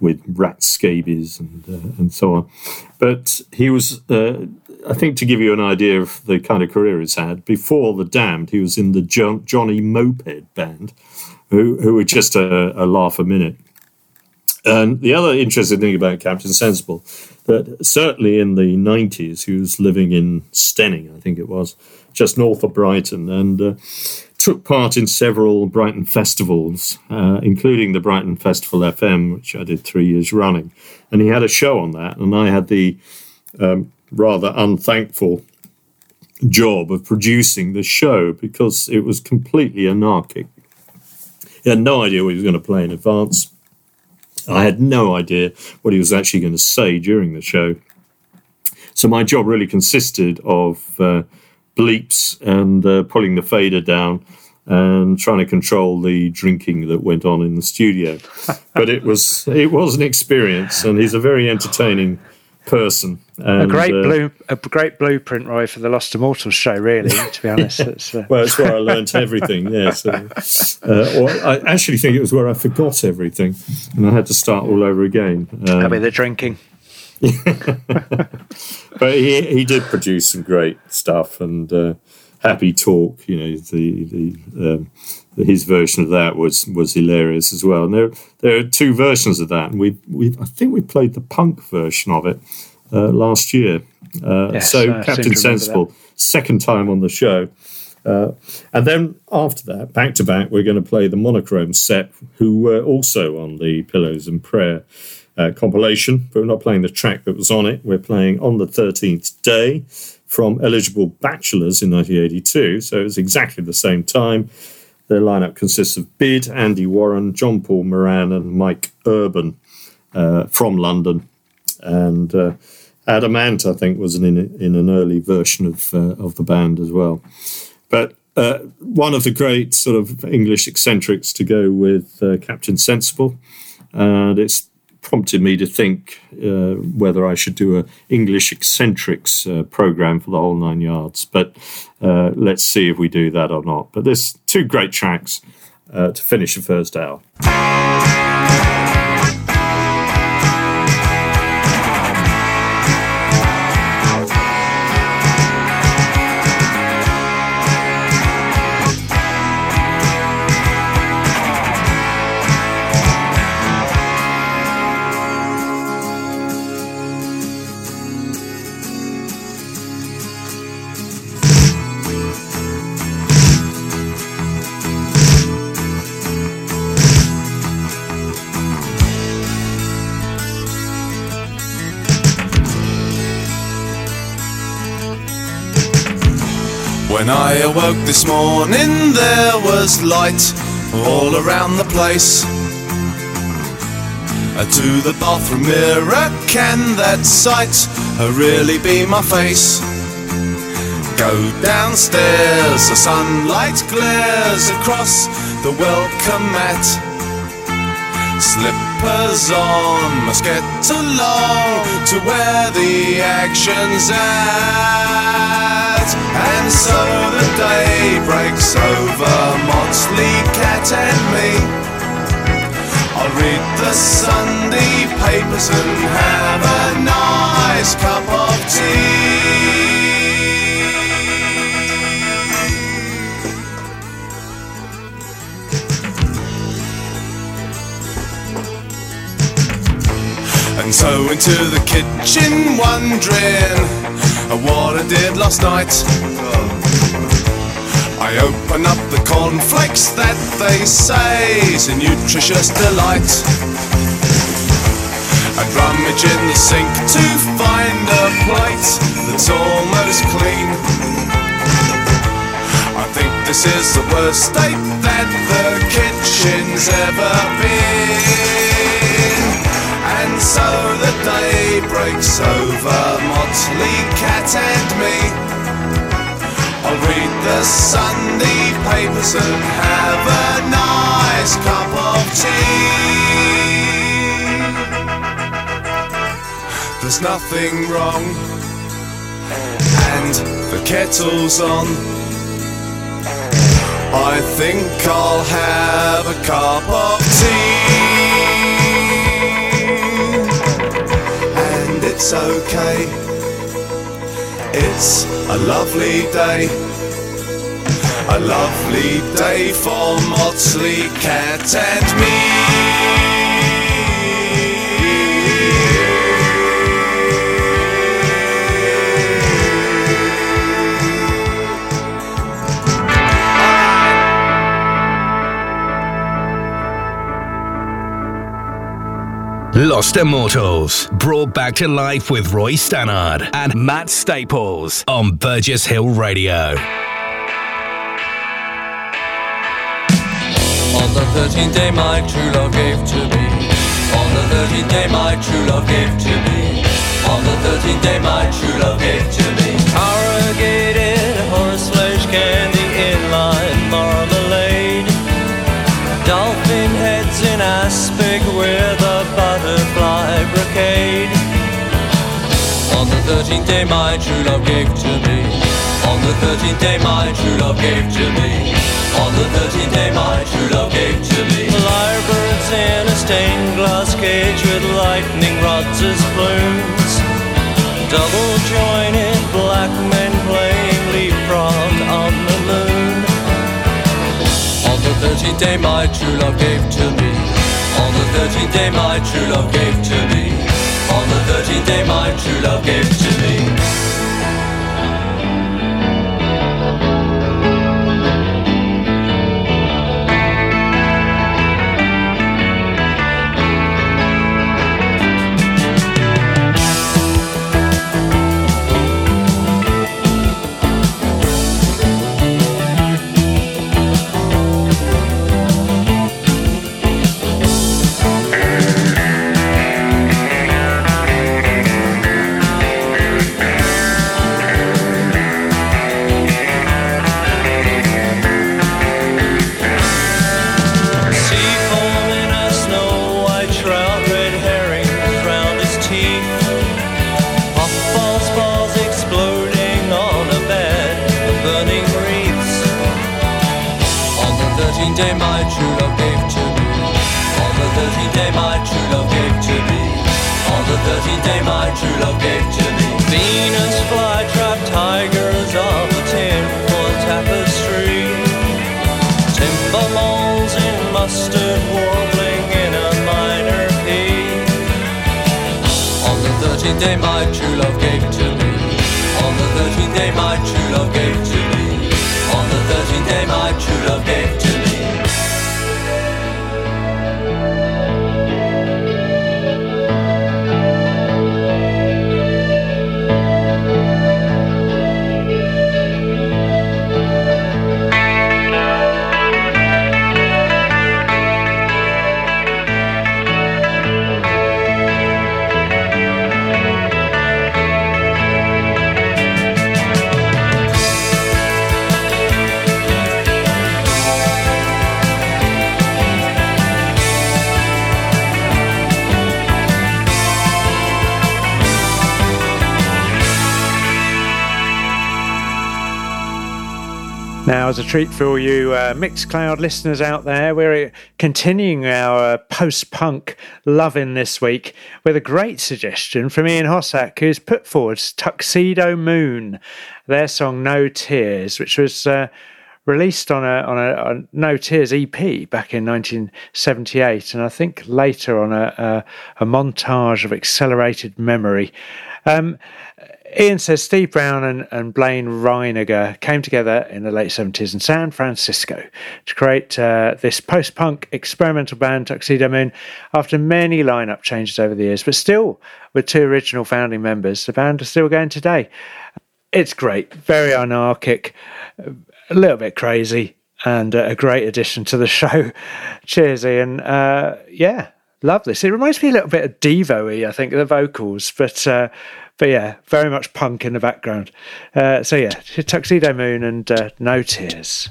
with rat scabies and uh, and so on. But he was, uh, I think, to give you an idea of the kind of career he's had, before The Damned, he was in the jo- Johnny Moped Band, who, who were just a, a laugh a minute. And the other interesting thing about Captain Sensible, that certainly in the nineties, he was living in Stenning, I think it was, just north of Brighton, and uh, took part in several Brighton festivals, uh, including the Brighton Festival F M, which I did three years running. And he had a show on that, and I had the um, rather unthankful job of producing the show because it was completely anarchic. He had no idea what he was going to play in advance. I had no idea what he was actually going to say during the show. So my job really consisted of Uh, bleeps and uh, pulling the fader down and trying to control the drinking that went on in the studio. But it was it was an experience, and he's a very entertaining person. And, a great uh, blue, a great blueprint, Roy, for the Lost Immortals show, really, to be honest. It's, uh... well, it's where I learnt everything, yes. Uh, uh, or I actually think it was where I forgot everything, and I had to start all over again. Um, I mean, the drinking. But he he did produce some great stuff, and uh, Happy Talk, you know, the the um, his version of that was was hilarious as well. And there there are two versions of that, and we we I think we played the punk version of it uh, last year. Uh, yes, so uh, Captain Sensible, second time on the show, uh, and then after that, back to back, we're going to play the Monochrome Set, who were also on the Pillows and Prayer Uh, compilation, but we're not playing the track that was on it. We're playing On the thirteenth Day from Eligible Bachelors in nineteen eighty-two, so it was exactly the same time. Their lineup consists of Bid, Andy Warren, John Paul Moran and Mike Urban uh, from London, and uh, Adamant, I think, was an, in, in an early version of uh, of the band as well. But uh, one of the great sort of English eccentrics to go with uh, Captain Sensible, and it's prompted me to think uh, whether I should do an English eccentrics uh, programme for the whole nine yards. But uh, let's see if we do that or not. But there's two great tracks uh, to finish the first hour. When I awoke this morning, there was light all around the place. To the bathroom mirror, can that sight really be my face? Go downstairs, the sunlight glares across the welcome mat. Slippers on, must get along to where the action's at. And so the day breaks over Maudsley, Cat and me. I'll read the Sunday papers and have a night nice cup of tea. And so into the kitchen wondering what I did last night. I open up the cornflakes that they say's a nutritious delight, and rummage in the sink to find a plate that's almost clean. I think this is the worst state that the kitchen's ever been. And so the day breaks over Motley, Cat and me. I'll read the Sunday papers and have a nice cup of tea. There's nothing wrong, and the kettle's on. I think I'll have a cup of tea. And it's okay, it's a lovely day, a lovely day for Motley, Cat and me. Lost Immortals, brought back to life with Roy Stannard and Matt Staples on Burgess Hill Radio. On the thirteenth day my true love gave to me. On the thirteenth day my true love gave to me. On the thirteenth day my true love gave to me. Corrugated horseflesh candy inline marmalade, dolphin heads in aspic with a butterfly brocade. On the thirteenth day my true love gave to me. On the thirteenth day my true love gave to me. On the thirteenth day my true love gave to me. Lyrebirds in a stained glass cage with lightning rods as plumes, double jointed black men playing leapfrog on the moon. On the thirteenth day my true love gave to me. On the thirteenth day my true love gave to me. On the thirteenth day my true love gave to me. Now, as a treat for all you uh, Mixcloud listeners out there, we're continuing our uh, post-punk loving this week with a great suggestion from Ian Hossack, who's put forward Tuxedo Moon, their song No Tears, which was uh, released on a, on a, a No Tears E P back in nineteen seventy-eight, and I think later on a, a, a montage of Accelerated Memory. Um, Ian says Steve Brown and, and Blaine Reiniger came together in the late seventies in San Francisco to create uh, this post-punk experimental band, Tuxedo Moon, after many lineup changes over the years. But still, with two original founding members, the band are still going today. It's great, very anarchic, a little bit crazy, and a great addition to the show. Cheers, Ian. Uh, yeah, love this. It reminds me a little bit of Devo-y, I think, the vocals, but... Uh, But yeah, very much punk in the background. Uh, so yeah, Tuxedo Moon and uh, No Tears.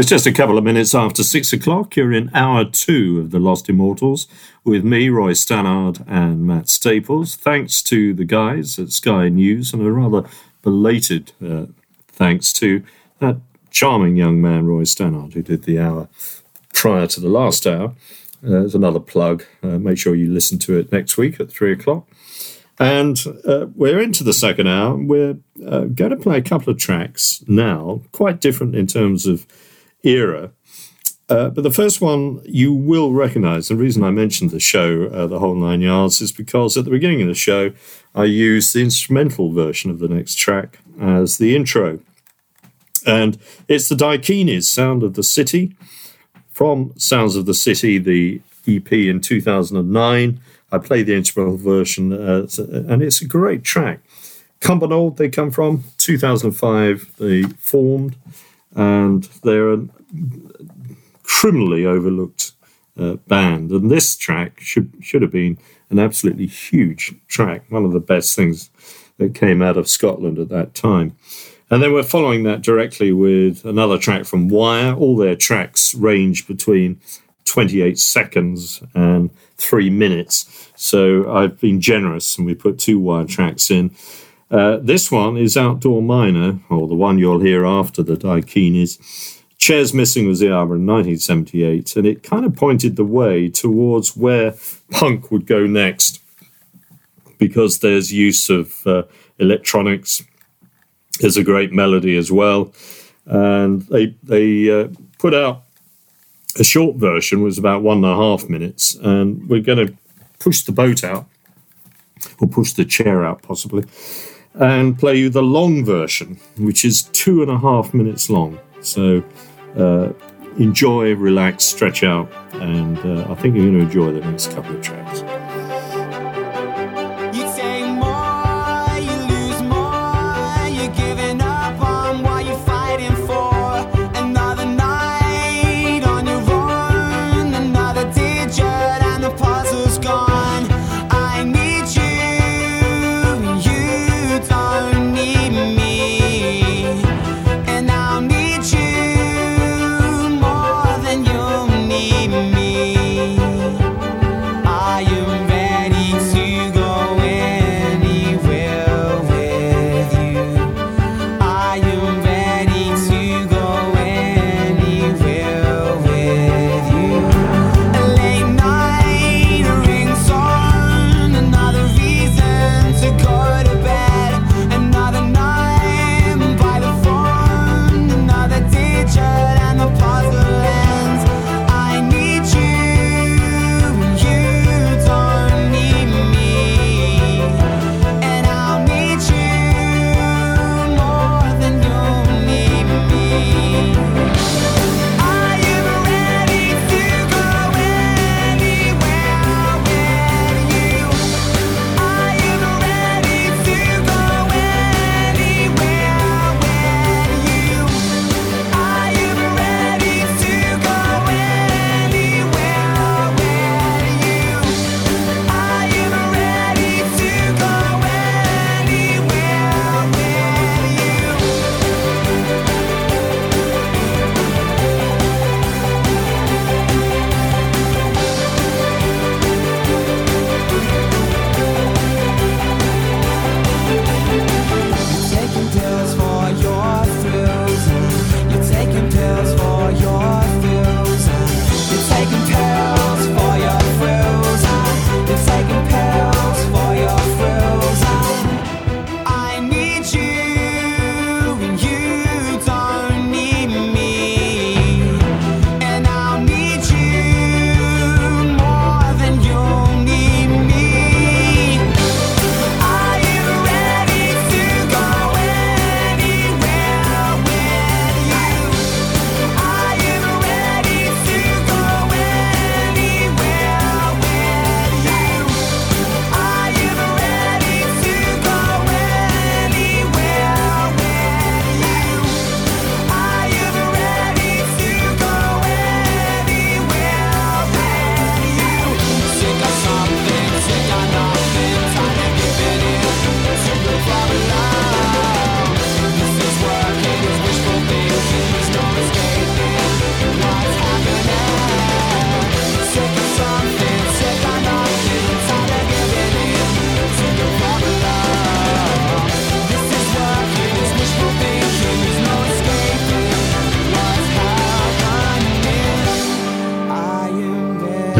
Well, it's just a couple of minutes after six o'clock. You're in hour two of The Lost Immortals with me, Roy Stannard, and Matt Staples. Thanks to the guys at Sky News, and a rather belated uh, thanks to that charming young man, Roy Stannard, who did the hour prior to the last hour. Uh, there's another plug. Uh, make sure you listen to it next week at three o'clock. And uh, we're into the second hour. We're uh, going to play a couple of tracks now, quite different in terms of era. Uh, but the first one you will recognise. The reason I mentioned the show, uh, The Whole Nine Yards, is because at the beginning of the show, I used the instrumental version of the next track as the intro. And it's the Daikinis, Sound of the City. From Sounds of the City, the E P in two thousand nine, I played the instrumental version, uh, and it's a great track. Cumbernauld, they come from. two thousand five, they formed, and they're a criminally overlooked uh, band. And this track should should have been an absolutely huge track, one of the best things that came out of Scotland at that time. And then we're following that directly with another track from Wire. All their tracks range between twenty-eight seconds and three minutes. So I've been generous and we put two Wire tracks in. Uh, this one is Outdoor Miner, or the one you'll hear after the Daikinis. Chairs Missing was the album in nineteen seventy-eight, and it kind of pointed the way towards where punk would go next, because there's use of uh, electronics. There's a great melody as well. And they, they uh, put out a short version, was about one and a half minutes, and we're going to push the boat out, or push the chair out possibly, and play you the long version, which is two and a half minutes long. So uh, enjoy, relax, stretch out, and uh, I think you're going to enjoy the next couple of tracks. I am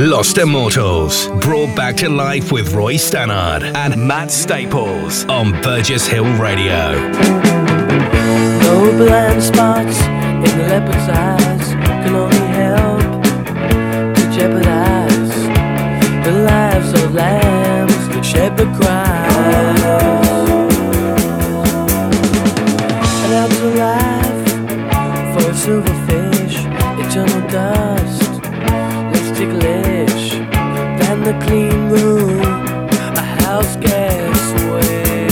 Lost Immortals, brought back to life with Roy Stannard and Matt Staples on Burgess Hill Radio. No blind spots in the leopard's eyes can only help to jeopardize the lives of lambs that shed the cries. And I was alive for a silverfish, eternal dust. English than the clean room a house gets away.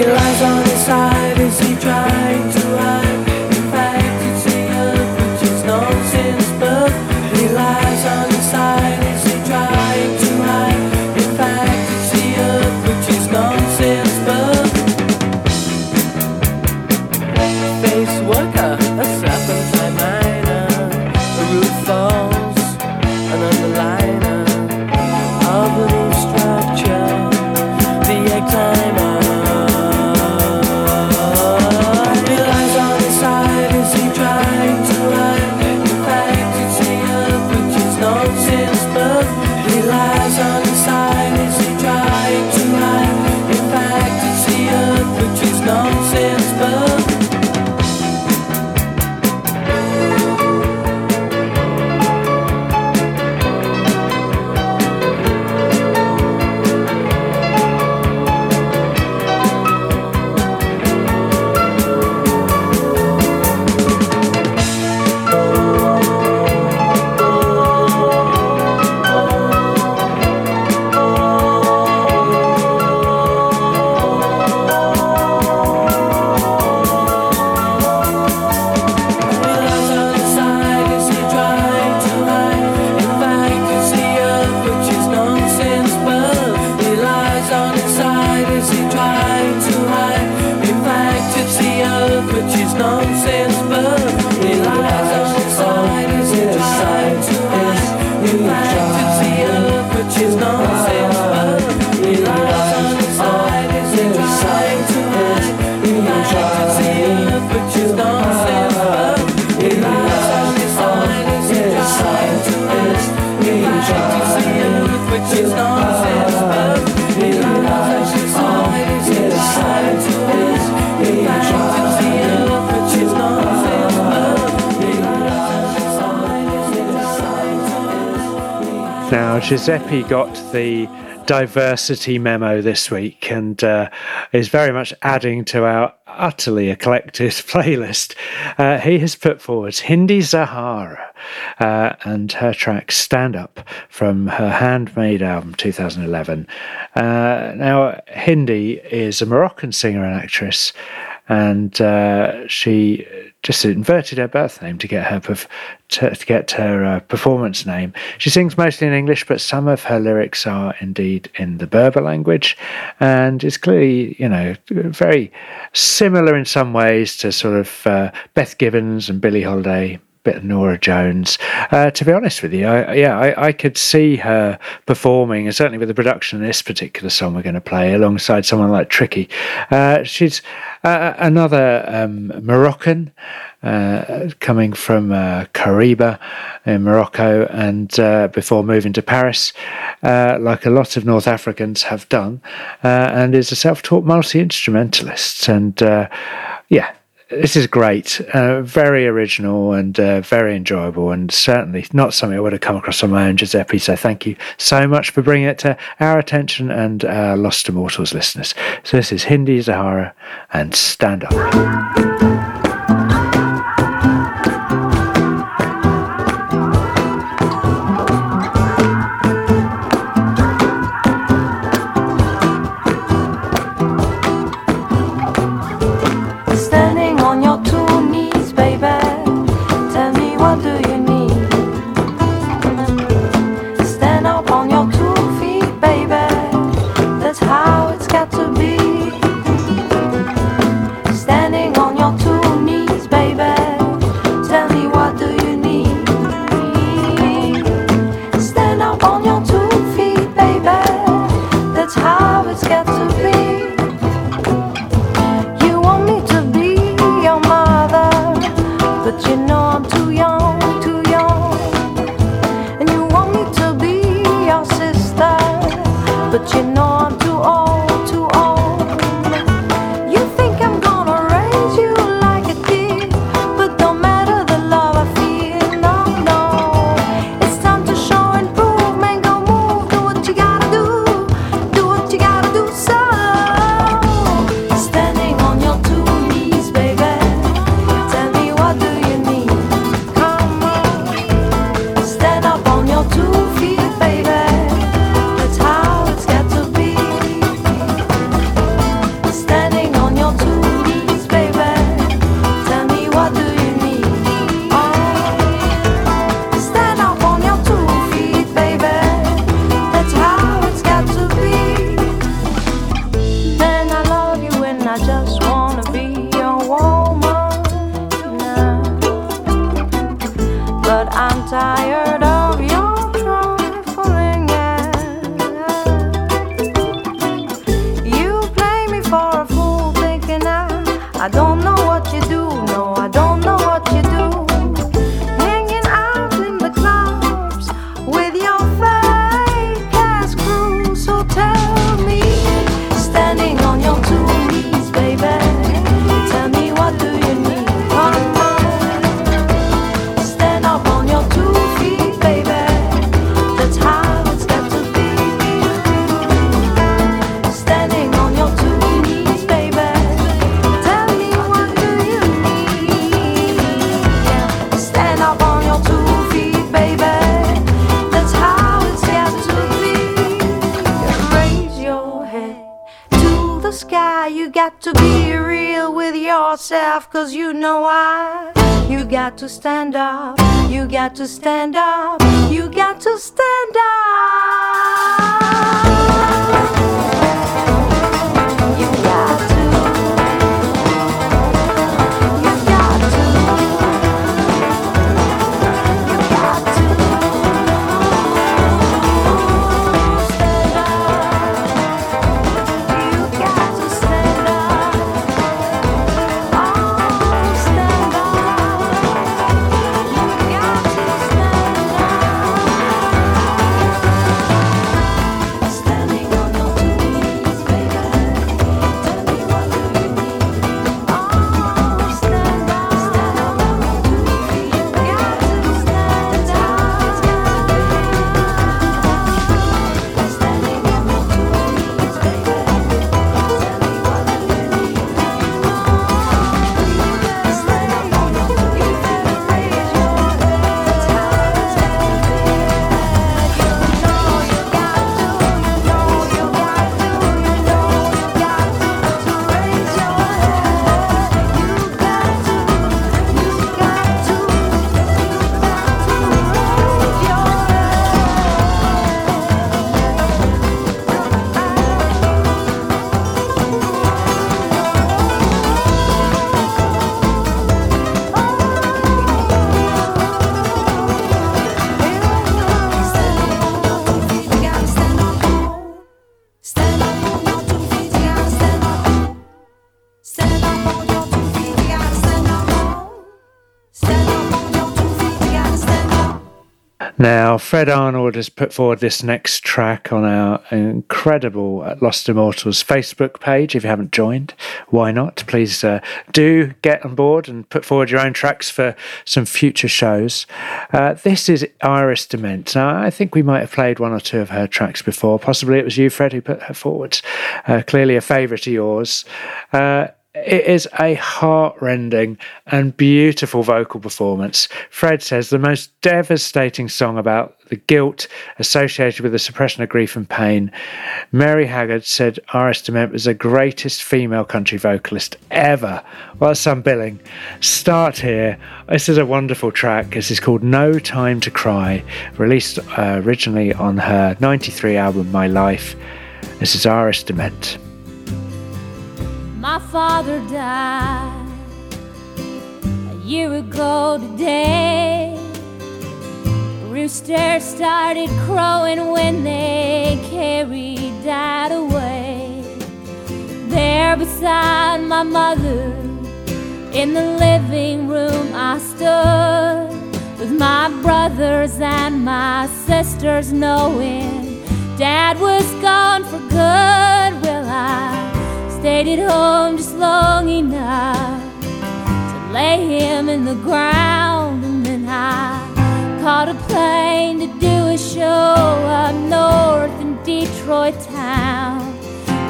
It lies on its side, is he trying to hide? In fact, it's the earth which is known since birth. It lies on its side, is he trying to hide? In fact, it's the earth which is known since birth. Face worker, a serpent like mine. Falls an underliner of the new structure, the egg timer. He lies on his side, is he trying to hide? In fact, it's the earth which is known since birth. He lies on his side, is he trying to hide? In fact, it's the earth which is known since birth. Now, Giuseppe got the diversity memo this week and uh, is very much adding to our utterly eclectic playlist. Uh, he has put forward Hindi Zahra uh, and her track Stand Up from her Handmade album two thousand eleven. Uh, now, Hindi is a Moroccan singer and actress, and uh, she just inverted her birth name to get her perf- to, to get her uh, performance name. She sings mostly in English, but some of her lyrics are indeed in the Berber language, and it's clearly, you know, very similar in some ways to sort of uh, Beth Gibbons and Billie Holiday, bit of Nora Jones. Uh, to be honest with you, I, yeah, I, I could see her performing, and certainly with the production of this particular song we're going to play, alongside someone like Tricky. Uh, she's uh, another um, Moroccan, uh, coming from uh, Kariba in Morocco, and uh, before moving to Paris, uh, like a lot of North Africans have done, uh, and is a self-taught multi-instrumentalist. And uh, yeah, this is great, uh, very original and uh, very enjoyable, and certainly not something I would have come across on my own, Giuseppe. So thank you so much for bringing it to our attention and uh, Lost Immortals listeners. So this is Hindi Zahra and Stand Up. How it's got to be, standing on your two I just wanna be your woman now. But I'm tired of your trifling, yeah. You play me for a fool, thinking I I don't know what you do, no, I don't know what you do. Got to be real with yourself, cause you know why. You got to stand up, you got to stand up, you got to stand up. You got to, you got to, you got to stand up. Now, Fred Arnold has put forward this next track on our incredible Lost Immortals Facebook page. If you haven't joined, why not? Please uh, do get on board and put forward your own tracks for some future shows. Uh, this is Iris DeMent. Now, I think we might have played one or two of her tracks before. Possibly it was you, Fred, who put her forward. Uh, clearly a favourite of yours. Uh, It is a heart-rending and beautiful vocal performance. Fred says the most devastating song about the guilt associated with the suppression of grief and pain. Mary Haggard said Iris DeMent was the greatest female country vocalist ever. Well, that's some billing. Start here. This is a wonderful track. This is called No Time to Cry, released uh, originally on her ninety-three album My Life. This is Iris DeMent. My father died a year ago today. Roosters started crowing when they carried died away. There beside my mother in the living room I stood, with my brothers and my sisters knowing Dad was gone for good. Well, I stayed at home just long enough to lay him in the ground, and then I caught a plane to do a show up north in Detroit town,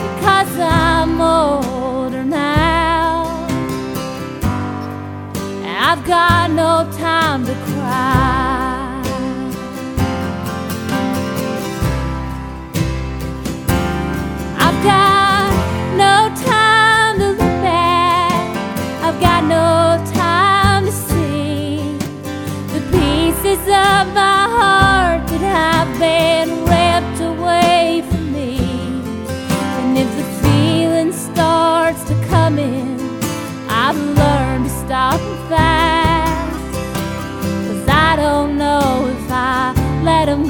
because I'm older now. I've got no time to cry. I've got no time to look back, I've got no time to see the pieces of my heart that have been ripped away from me. And if the feeling starts to come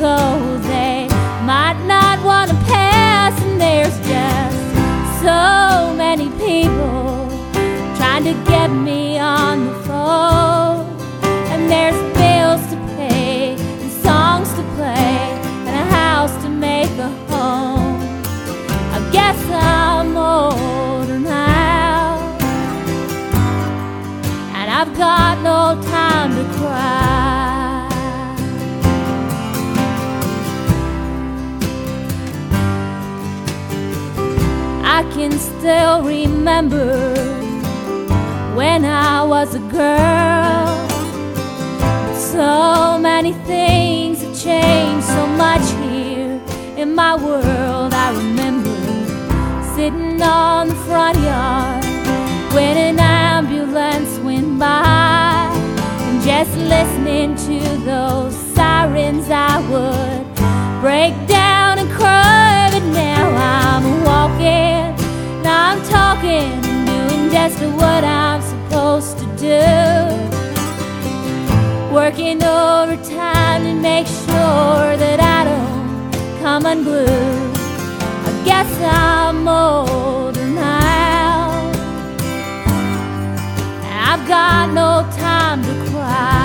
though they might not want to pass. And there's just so many people trying to get me on the phone. And there's bills to pay, and songs to play, and a house to make a home. I guess I'm older now, and I've got no time to cry. I can still remember when I was a girl. So many things have changed so much here in my world. I remember sitting on the front yard when an ambulance went by, and just listening to those sirens I would break down and cry. But now I'm walking, I'm talking, doing just what I'm supposed to do, working overtime to make sure that I don't come unglued. I guess I'm older now, and I've got no time to cry.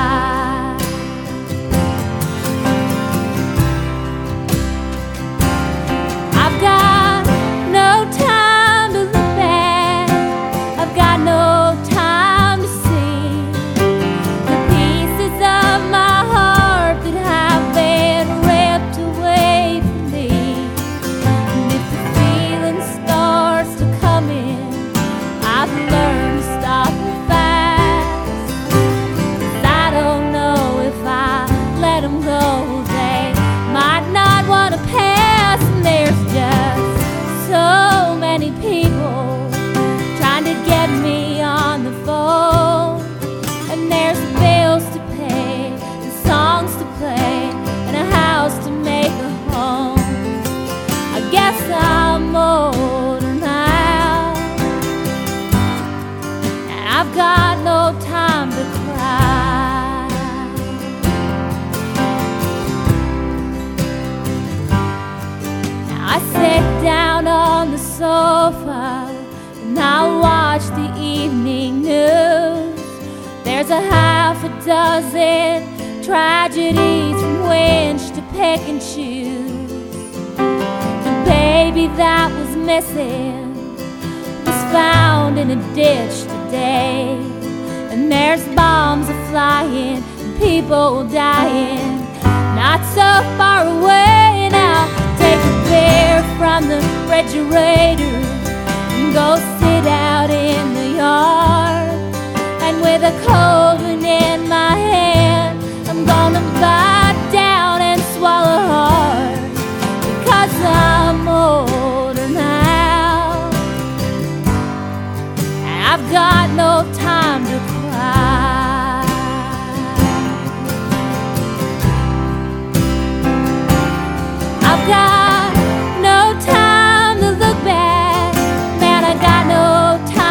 A half a dozen tragedies from which to pick and choose. The baby that was missing was found in a ditch today. And there's bombs a-flying and people dying not so far away. And I'll take a beer from the refrigerator and go sit out in the yard. With a cold one in my hand, I'm gonna bite down and swallow hard, because I'm older now, and I've got no time to cry. I've got no time to look back, man, I got no time.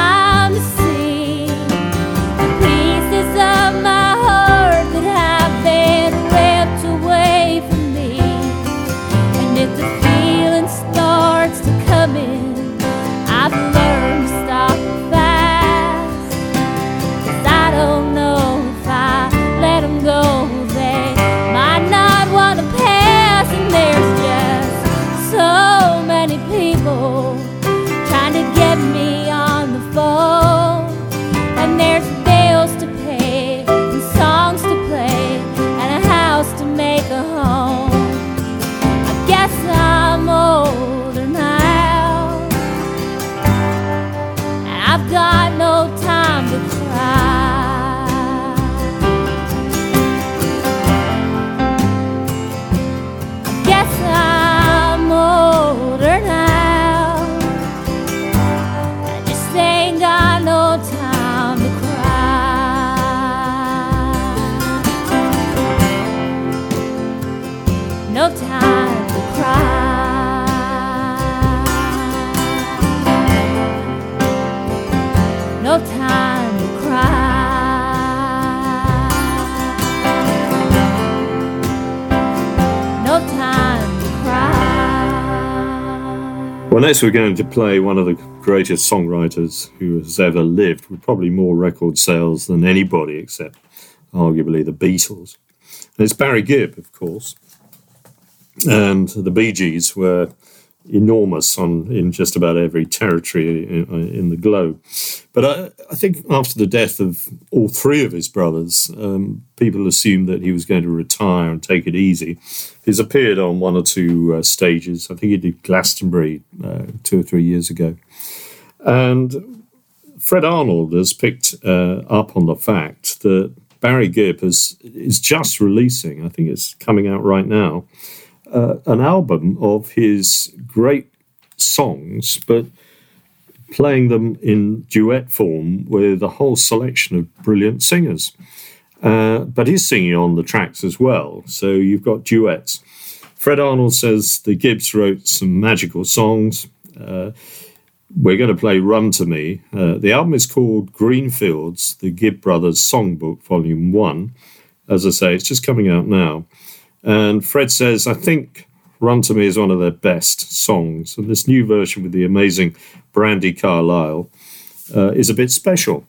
No Well, next we're going to play one of the greatest songwriters who has ever lived, with probably more record sales than anybody except arguably the Beatles. And it's Barry Gibb, of course. And the Bee Gees were enormous on in just about every territory in, in the globe. But I, I think after the death of all three of his brothers, um, people assumed that he was going to retire and take it easy. He's appeared on one or two uh, stages. I think he did Glastonbury uh, two or three years ago. And Fred Arnold has picked uh, up on the fact that Barry Gibb has, is just releasing, I think it's coming out right now, Uh, an album of his great songs, but playing them in duet form with a whole selection of brilliant singers. Uh, but he's singing on the tracks as well, so you've got duets. Fred Arnold says the Gibbs wrote some magical songs. Uh, we're going to play Run to Me. Uh, the album is called Greenfields, The Gibb Brothers Songbook, Volume one. As I say, it's just coming out now. And Fred says, I think Run to Me is one of their best songs. And this new version with the amazing Brandy Carlisle uh, is a bit special.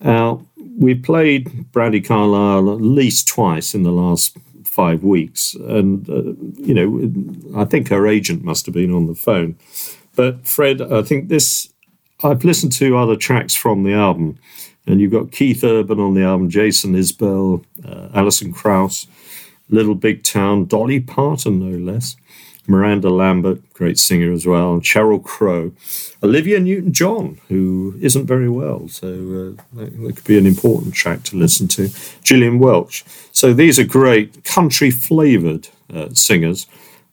Now, we played Brandy Carlisle at least twice in the last five weeks. And, uh, you know, I think her agent must have been on the phone. But Fred, I think this, I've listened to other tracks from the album. And you've got Keith Urban on the album, Jason Isbell, uh, Alison Krauss, Little Big Town, Dolly Parton, no less, Miranda Lambert, great singer as well, and Cheryl Crow, Olivia Newton-John, who isn't very well, so uh, that, that could be an important track to listen to, Gillian Welch. So these are great country-flavoured uh, singers,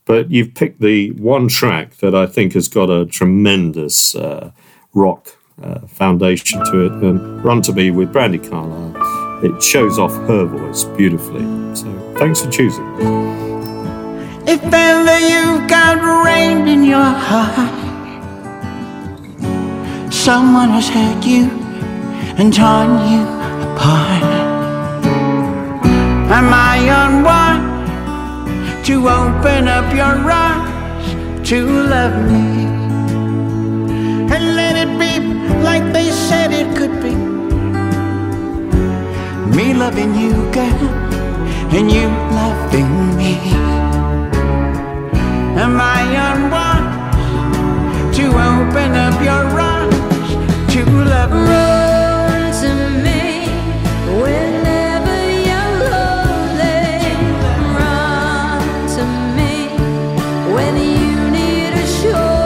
but you've picked the one track that I think has got a tremendous uh, rock uh, foundation to it, and Run to Me with Brandy Carlisle. It shows off her voice beautifully. So thanks for choosing. If ever you've got rain in your heart, someone has hurt you and torn you apart. Am I on one to open up your eyes to love me? And let it be like they said it could be. Me loving you, girl, and you loving me. Am I on one to open up your arms to love me? Run to me whenever you're lonely. Run to me when you need a shoulder.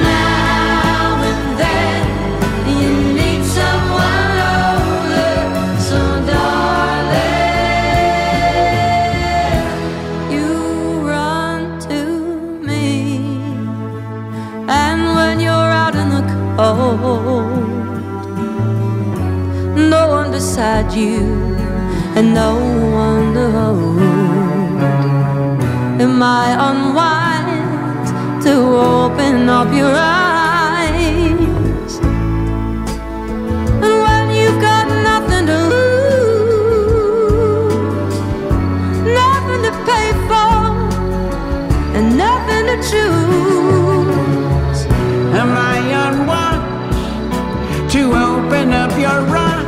Now and then you need someone. No one beside you and no one to hold. Am I unwise to open up your eyes? And when you've got nothing to lose, nothing to pay for, and nothing to choose, am I unwise to open up your eyes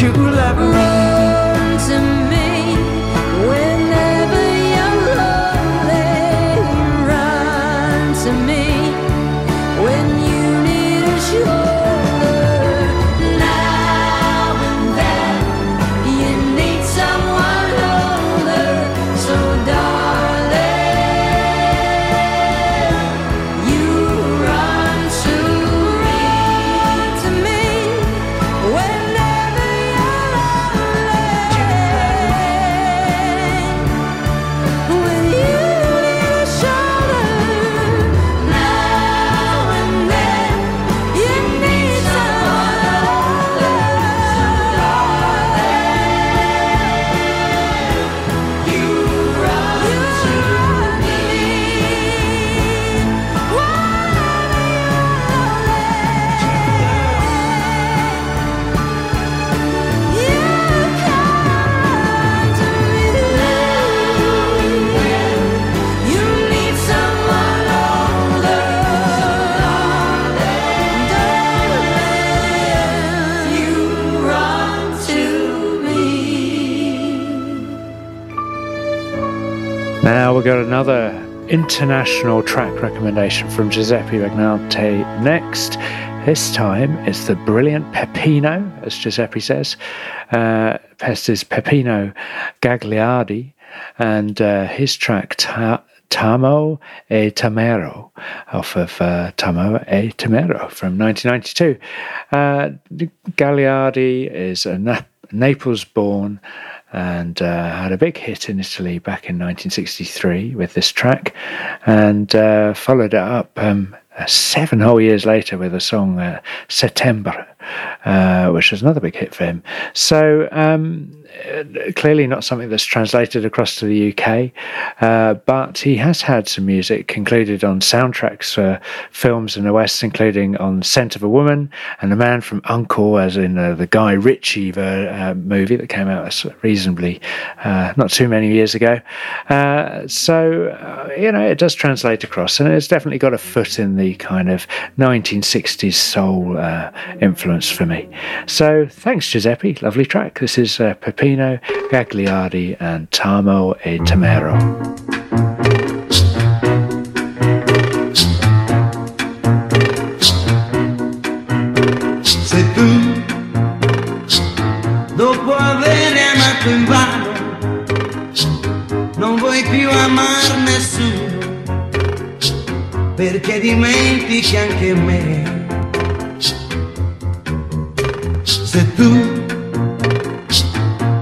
to love me? Run to me whenever you're lonely. Run to me when you need a shoulder. Now and then you need someone older. So darling, you run to me. Whenever you're lonely, when you need a shoulder, now and then you Uh, we've got another international track recommendation from Giuseppe Regnante next. This time it's the brilliant Peppino, as Giuseppe says. Uh, Peste's Peppino Gagliardi and uh, his track Ta- Tamo e Tamero off of uh, Tamo e Tamero from nineteen ninety-two. Uh, Gagliardi is a Na- Naples-born and uh, had a big hit in Italy back in nineteen sixty-three with this track, and uh, followed it up um, seven whole years later with a song, uh, Settembre, uh, which was another big hit for him. So um, clearly not something that's translated across to the U K, uh, but he has had some music included on soundtracks for films in the West, including on Scent of a Woman and The Man from U N C L E, as in uh, the Guy Ritchie uh, movie that came out reasonably uh, not too many years ago. Uh, so, uh, you know, it does translate across, and it's definitely got a foot in the kind of nineteen sixties soul uh, influence for me. So thanks, Giuseppe. Lovely track. This is uh, Peppino Gagliardi and Tamo e Tamero. Perché dimentichi anche me. Se tu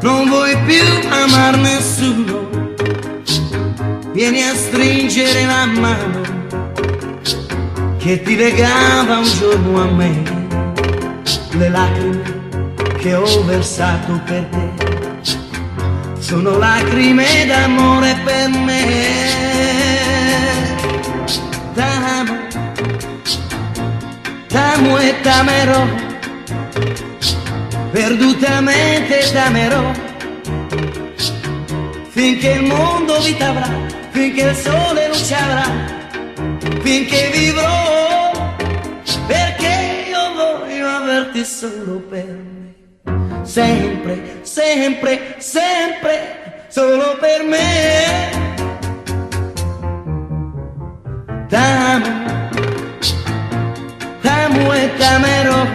non vuoi più amar nessuno, vieni a stringere la mano che ti legava un giorno a me. Le lacrime che ho versato per te sono lacrime d'amore per me. T'amo, t'amo e t'amerò, perdutamente t'amerò, finché il mondo vita avrà, finché il sole luce avrà, finché vivrò, perché io voglio averti solo per me, sempre, sempre, sempre, solo per me. T'amo, t'amo e t'amerò,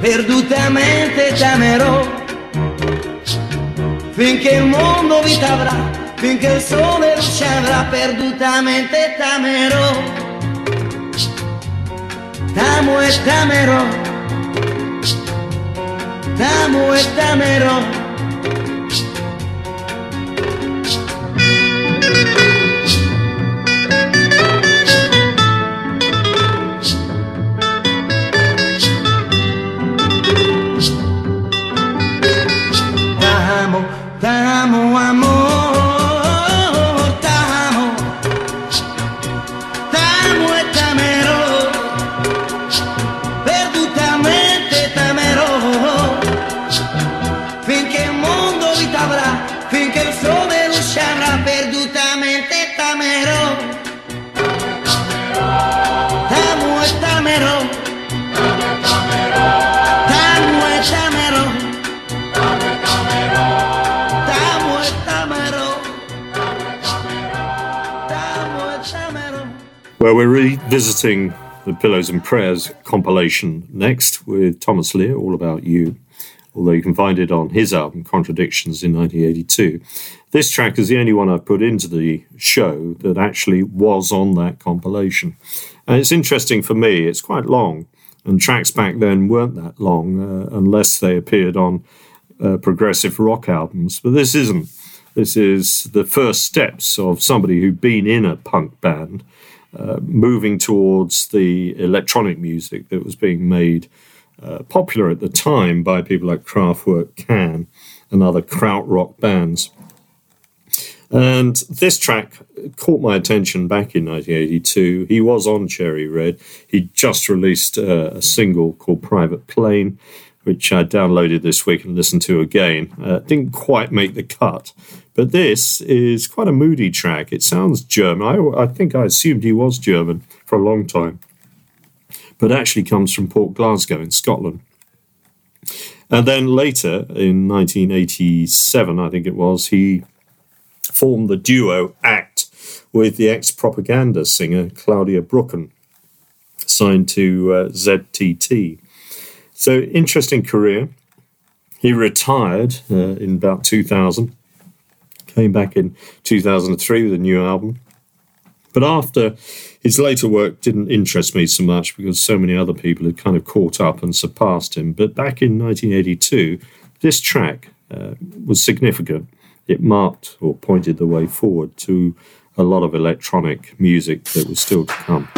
perdutamente t'amerò, finché il mondo vita avrà, finché il sole luce avrà, perdutamente t'amerò, t'amo e t'amerò, t'amo e t'amerò. T'amo amor, t'amo, t'amo e t'amerò, perdutamente t'amerò, finché il mondo vi t'avrà, finché il sole lucerà, perdutamente t'amerò, t'amo e t'amerò, t'amo e t'amerò. Well, we're revisiting the Pillows and Prayers compilation next with Thomas Leer, All About You, although you can find it on his album, Contradictions, in nineteen eighty-two. This track is the only one I've put into the show that actually was on that compilation. And it's interesting for me, it's quite long, and tracks back then weren't that long uh, unless they appeared on uh, progressive rock albums, but this isn't. This is the first steps of somebody who'd been in a punk band, Uh, moving towards the electronic music that was being made uh, popular at the time by people like Kraftwerk, Can, and other krautrock bands. And this track caught my attention back in nineteen eighty-two. He was on Cherry Red. He'd just released uh, a single called Private Plane, which I downloaded this week and listened to again. Uh, didn't quite make the cut, but this is quite a moody track. It sounds German. I, I think I assumed he was German for a long time, but actually comes from Port Glasgow in Scotland. And then later in nineteen eighty-seven, I think it was, he formed the duo Act with the ex-Propaganda singer Claudia Brucken, signed to uh, Z T T. So, interesting career. He retired uh, in about two thousand, came back in two thousand three with a new album. But after, his later work didn't interest me so much because so many other people had kind of caught up and surpassed him. But back in nineteen eighty-two, this track uh, was significant. It marked or pointed the way forward to a lot of electronic music that was still to come.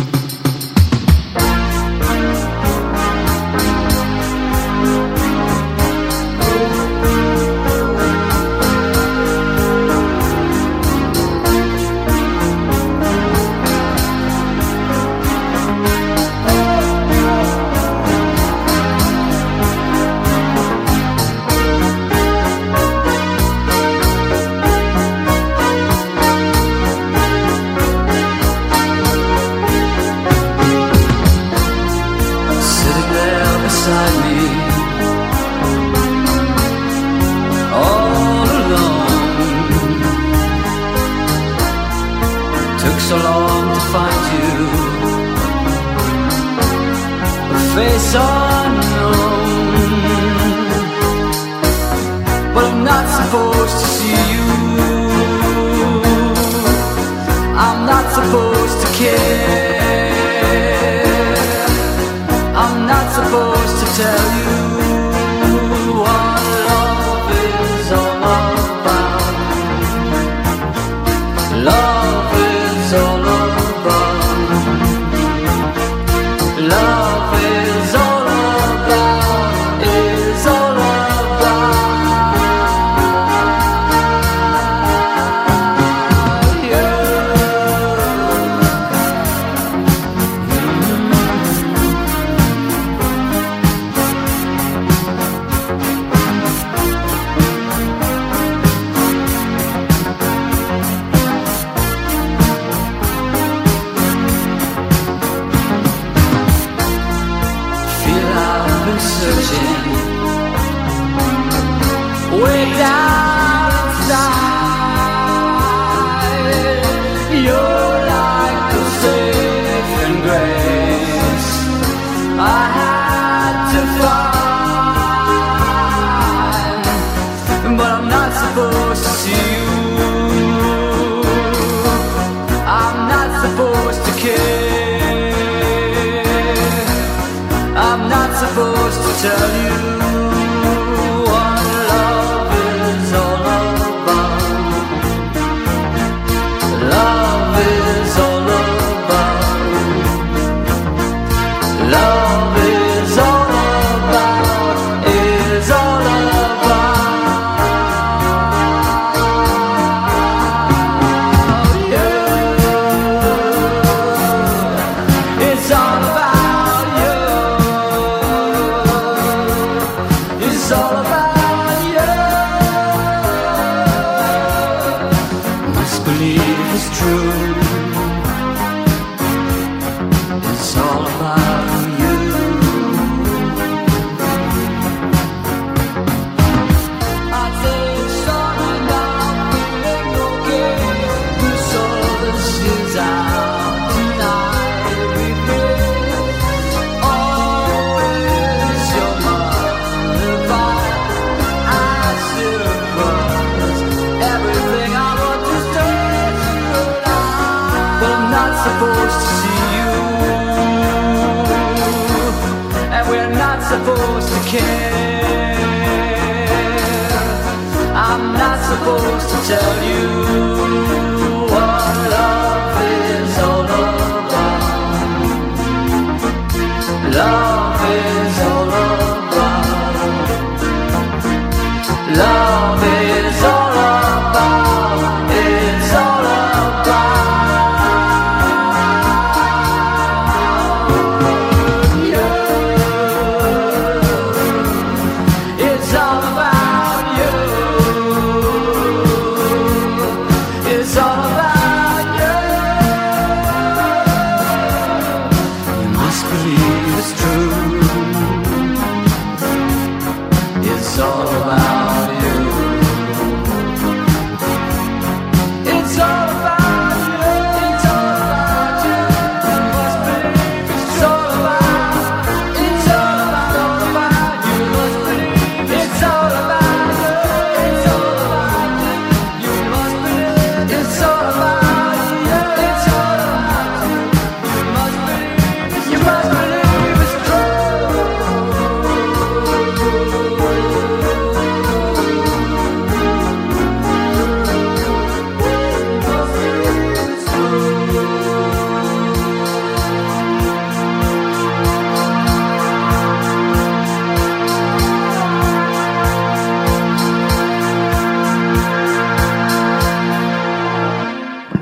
It's all about you.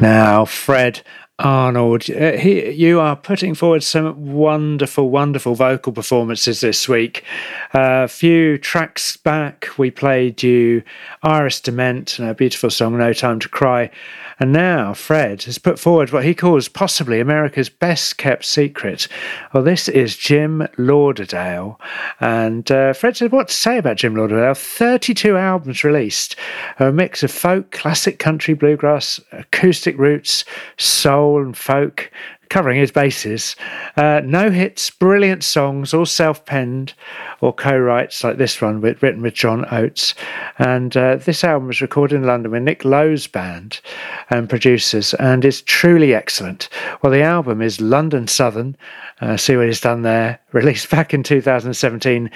Now, Fred Arnold, uh, he, you are putting forward some wonderful, wonderful vocal performances this week. A uh, few tracks back, we played you Iris DeMent and her beautiful song No Time to Cry. And now Fred has put forward what he calls possibly America's best kept secret. Well, this is Jim Lauderdale. And uh, Fred said what to say about Jim Lauderdale. thirty-two albums released, a mix of folk, classic country, bluegrass, acoustic roots, soul, and folk, covering his bases. Uh, no hits, brilliant songs, all self-penned or co-writes like this one with, written with John Oates. And uh, this album was recorded in London with Nick Lowe's band and producers, and it's truly excellent. Well, the album is London Southern, uh, see what he's done there, released back in two thousand seventeen,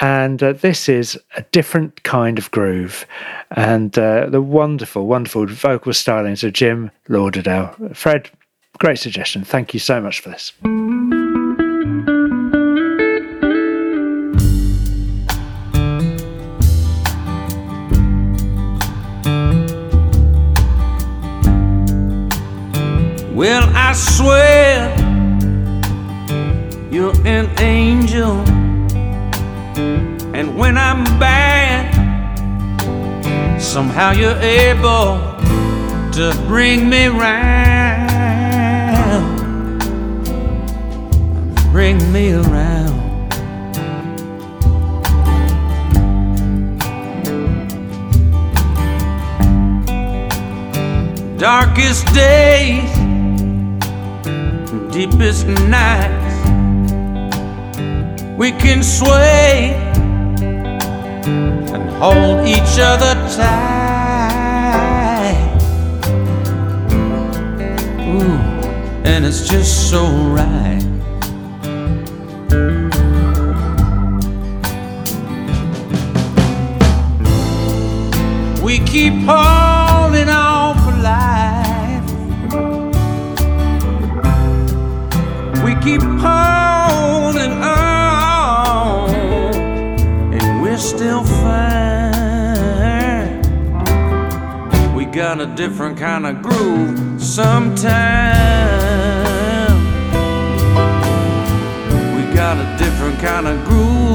and uh, this is a different kind of groove, and uh, the wonderful, wonderful vocal stylings of Jim Lauderdale. Fred, great suggestion. Thank you so much for this. Well, I swear you're an angel, and when I'm bad, somehow you're able to bring me round. Bring me around. Darkest days, deepest nights, we can sway and hold each other tight. Ooh, and it's just so right. We keep holding on for life. We keep holding on, and we're still fine. We got a different kind of groove sometimes. Got a different kind of groove.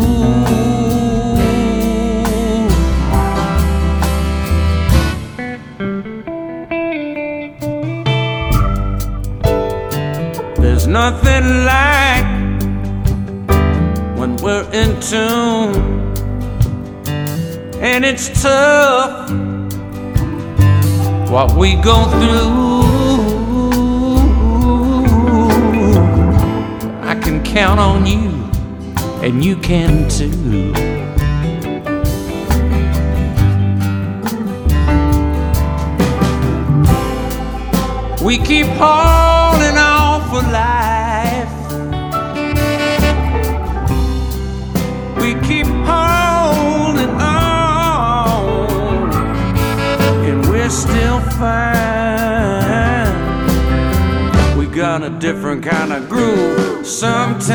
There's nothing like when we're in tune, and it's tough what we go through. Count on you, and you can too. We keep holding on for life. We keep holding on, and we're still fine. We got a different kind of groove sometimes.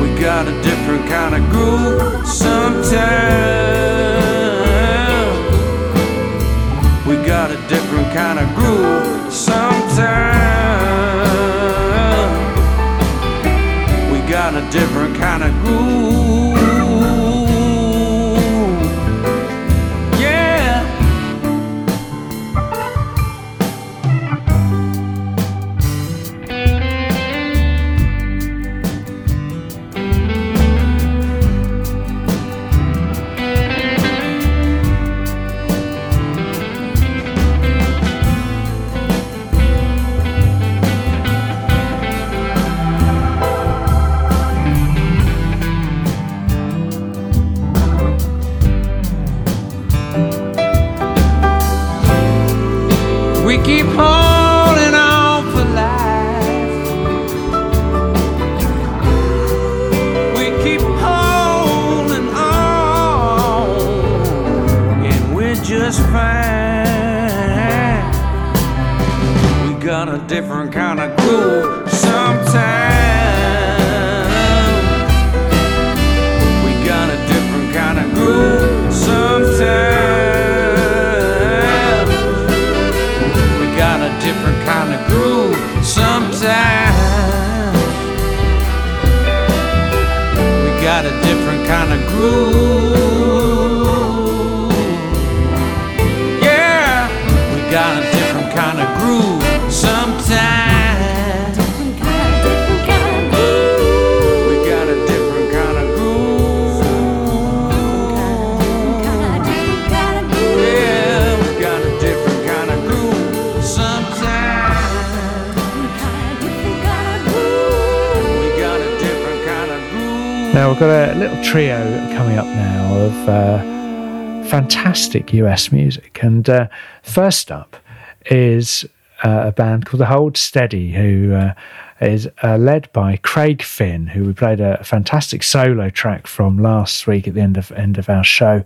We got a different kind of groove sometimes. We got a different kind of groove sometimes. We got a different kind of groove. Different kind of groove sometimes. We got a different kind of groove sometimes. time. We got a different kind of groove. Yeah, we got a different kind of groove sometimes. Now we've got a little trio coming up now of uh, fantastic U S music, and uh, first up is uh, a band called The Hold Steady, who uh, is uh, led by Craig Finn, who we played a fantastic solo track from last week at the end of end of our show.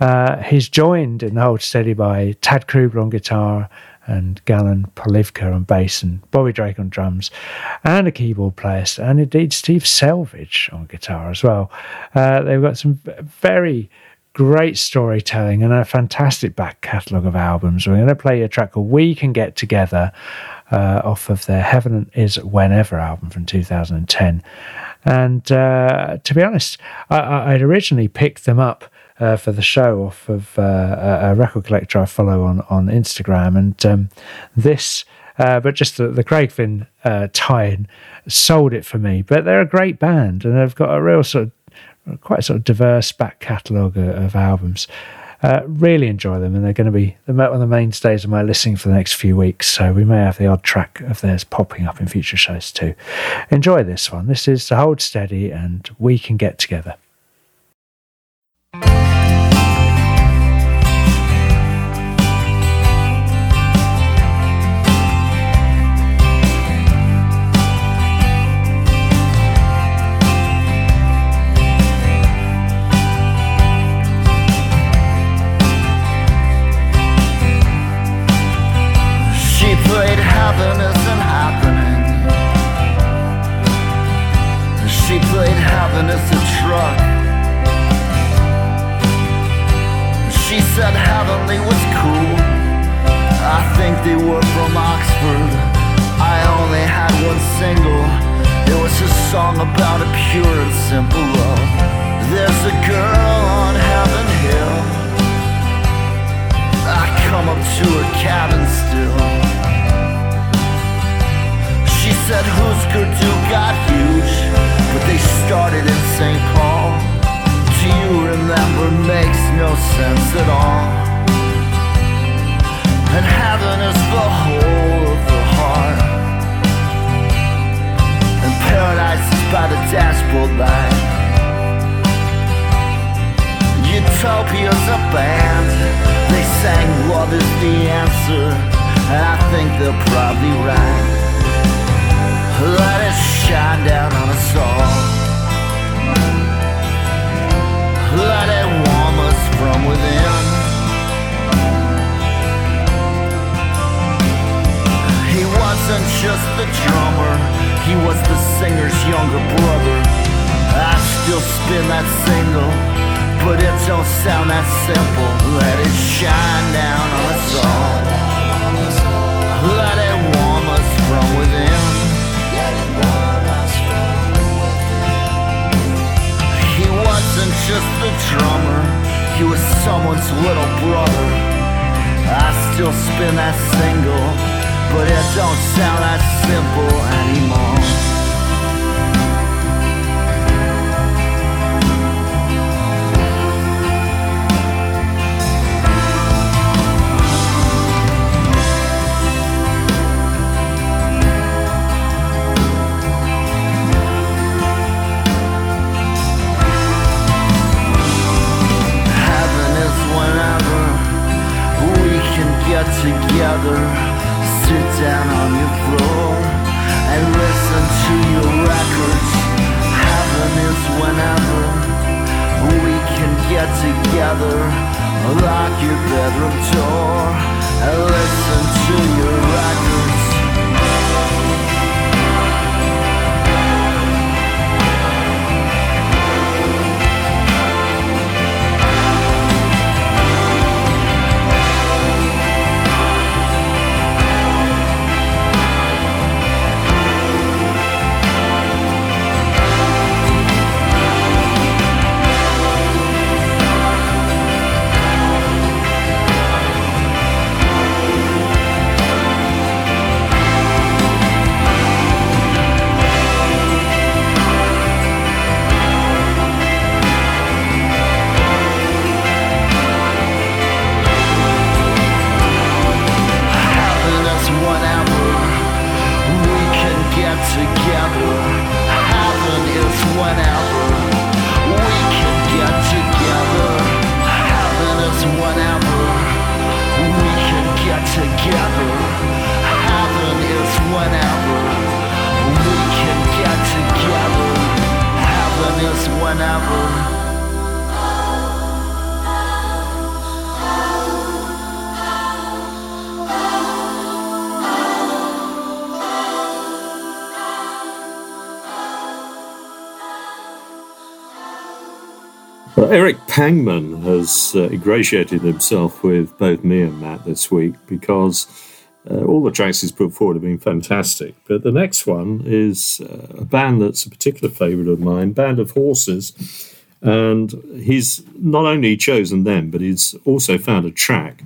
Uh, he's joined in The Hold Steady by Tad Krubel on guitar, and Galen Polivka on bass, and Bobby Drake on drums, and a keyboard player, and indeed Steve Selvage on guitar as well. Uh, they've got some very great storytelling and a fantastic back catalogue of albums. We're going to play a track called We Can Get Together uh, off of their Heaven Is Whenever album from two thousand ten. And uh, to be honest, I- I'd originally picked them up Uh, for the show off of uh, a record collector I follow on, on Instagram, and um, this uh, but just the, the Craig Finn uh, tie-in sold it for me. But they're a great band, and they've got a real sort of quite sort of diverse back catalogue of, of albums. Uh, really enjoy them, and they're going to be one of the mainstays of my listening for the next few weeks, so we may have the odd track of theirs popping up in future shows too. Enjoy this one. This is The Hold Steady and We Can Get Together. Heaven isn't happening. She played heaven is a truck. She said heavenly was cool. I think they were from Oxford. I only had one single. It was a song about a pure and simple love. There's a girl on Heaven Hill. I come up to her cabin still. She said, who's good to got huge? But they started in Saint Paul. Do you remember? Makes no sense at all. And heaven is the whole of the heart, and paradise is by the dashboard light. Utopia's a band. They sang love is the answer, and I think they're probably right. Let it shine down on us all. Let it warm us from within. He wasn't just the drummer, he was the singer's younger brother. I still spin that single, but it don't sound that simple. Let it shine down on us all. Let it warm us from within. Wasn't just the drummer, he was someone's little brother. I still spin that single, but it don't sound that simple anymore. Together, sit down on your floor and listen to your records. Heaven is whenever we can get together. Lock your bedroom door and listen to your records. whenever. Uh, Eric Pangman has uh, ingratiated himself with both me and Matt this week because uh, all the tracks he's put forward have been fantastic. But the next one is uh, a band that's a particular favourite of mine, Band of Horses. And he's not only chosen them, but he's also found a track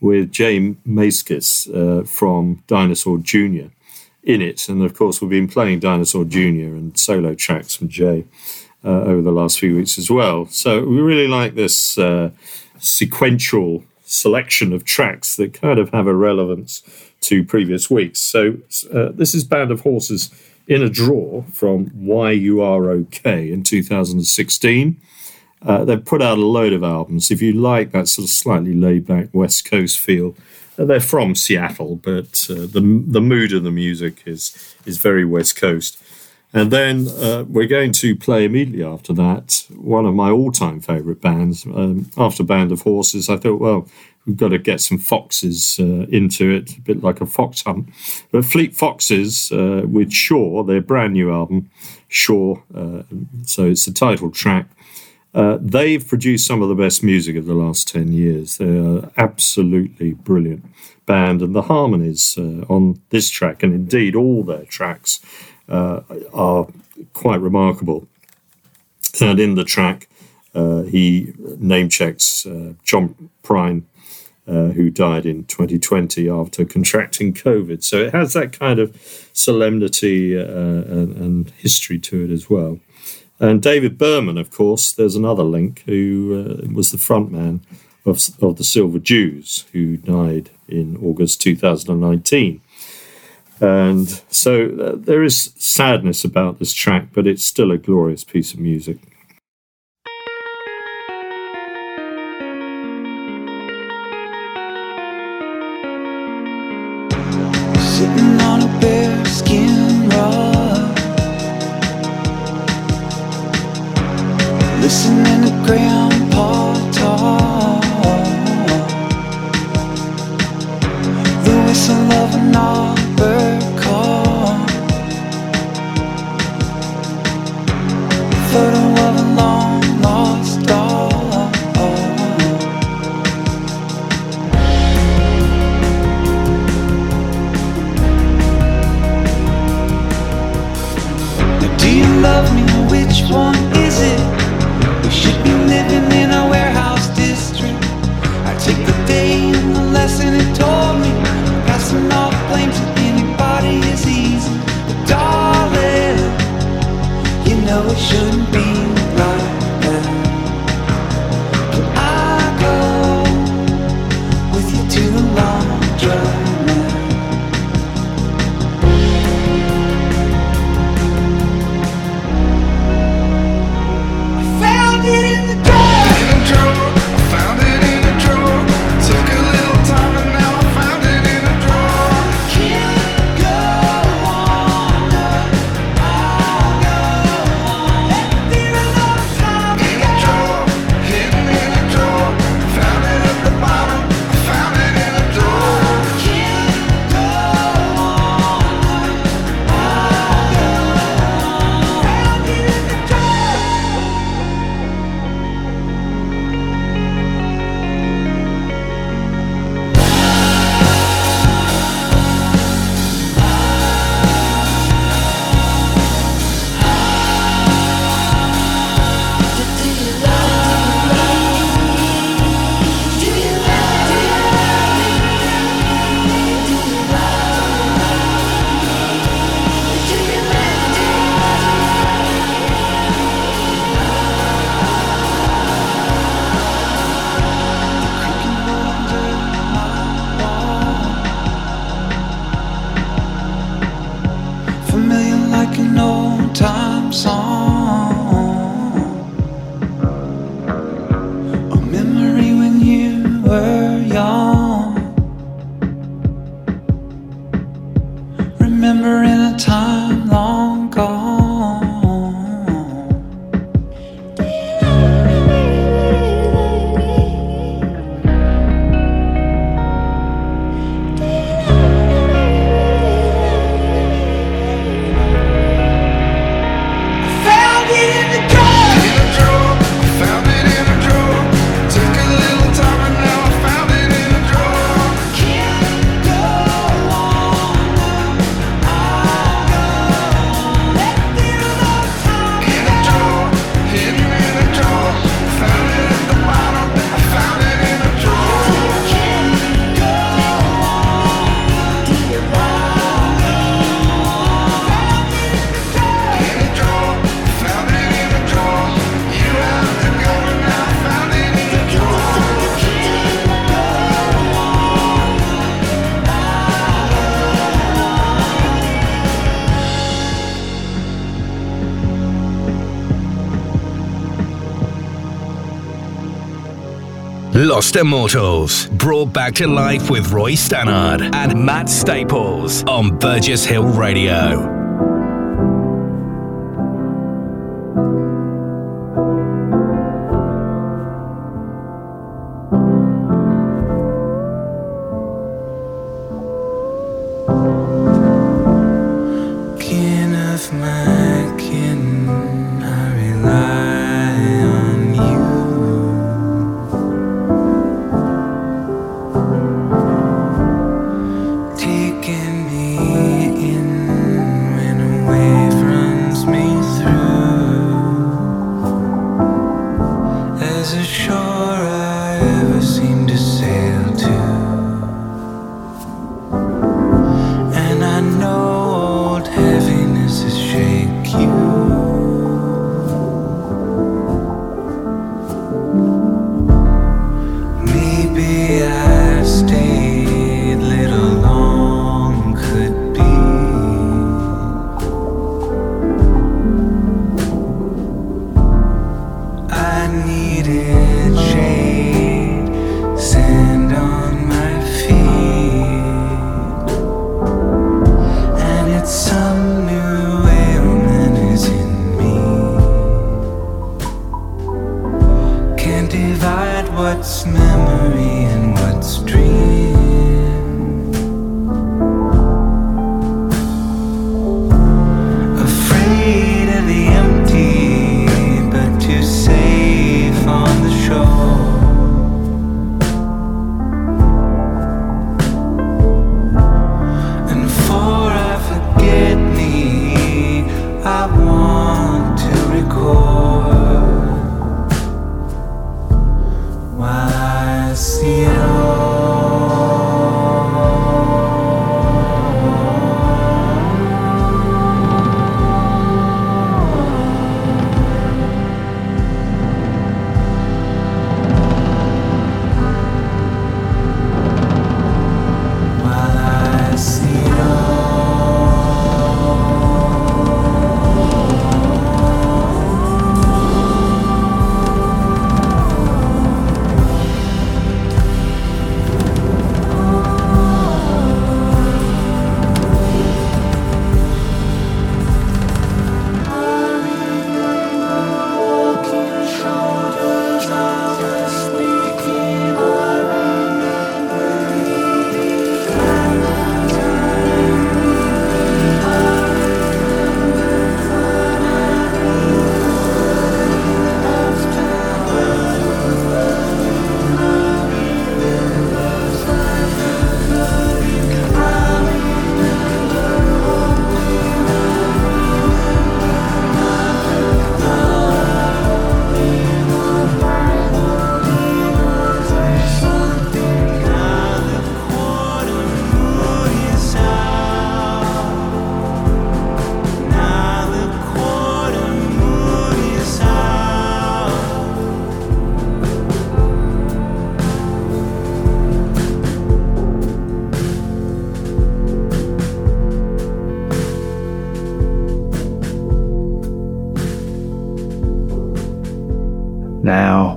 with Jay Mascis uh, from Dinosaur Junior in it. And, of course, we've been playing Dinosaur Junior and solo tracks from Jay Uh, over the last few weeks as well. So we really like this uh, sequential selection of tracks that kind of have a relevance to previous weeks. So uh, this is Band of Horses in a Drawer from Why You Are Okay in two thousand sixteen. Uh, they've put out a load of albums. If you like that sort of slightly laid-back West Coast feel, uh, they're from Seattle, but uh, the the mood of the music is is very West Coast. And then uh, we're going to play immediately after that one of my all-time favourite bands. Um, after Band of Horses, I thought, well, we've got to get some foxes uh, into it, a bit like a fox hunt. But Fleet Foxes uh, with Shore, their brand new album, Shore, uh, so it's the title track. Uh, they've produced some of the best music of the last ten years. They're absolutely brilliant band, and the harmonies uh, on this track, and indeed all their tracks, Uh, are quite remarkable. And in the track, uh, he name-checks uh, John Prine, uh, who died in twenty twenty after contracting COVID. So it has that kind of solemnity uh, and, and history to it as well. And David Berman, of course, there's another link, who uh, was the frontman of, of the Silver Jews, who died in August two thousand nineteen. And so uh, there is sadness about this track, but it's still a glorious piece of music. Sitting on a bare skin rug, listening to grandpa talk, the whistle of an all bird call, photo of a long lost doll. Now do you love me? Which one is it? We should be living in a warehouse district. I take the day and the lesson it taught me. Passing off blame to anybody is easy, but darling, you know it shouldn't be right now. But I go with you to the long drive now. I found it in the dark, in the drawer. I found it in the drawer. Took a little time and now I found it in a drawer. Remember in a time long gone, Lost Immortals, brought back to life with Roy Stannard and Matt Staples on Burgess Hill Radio.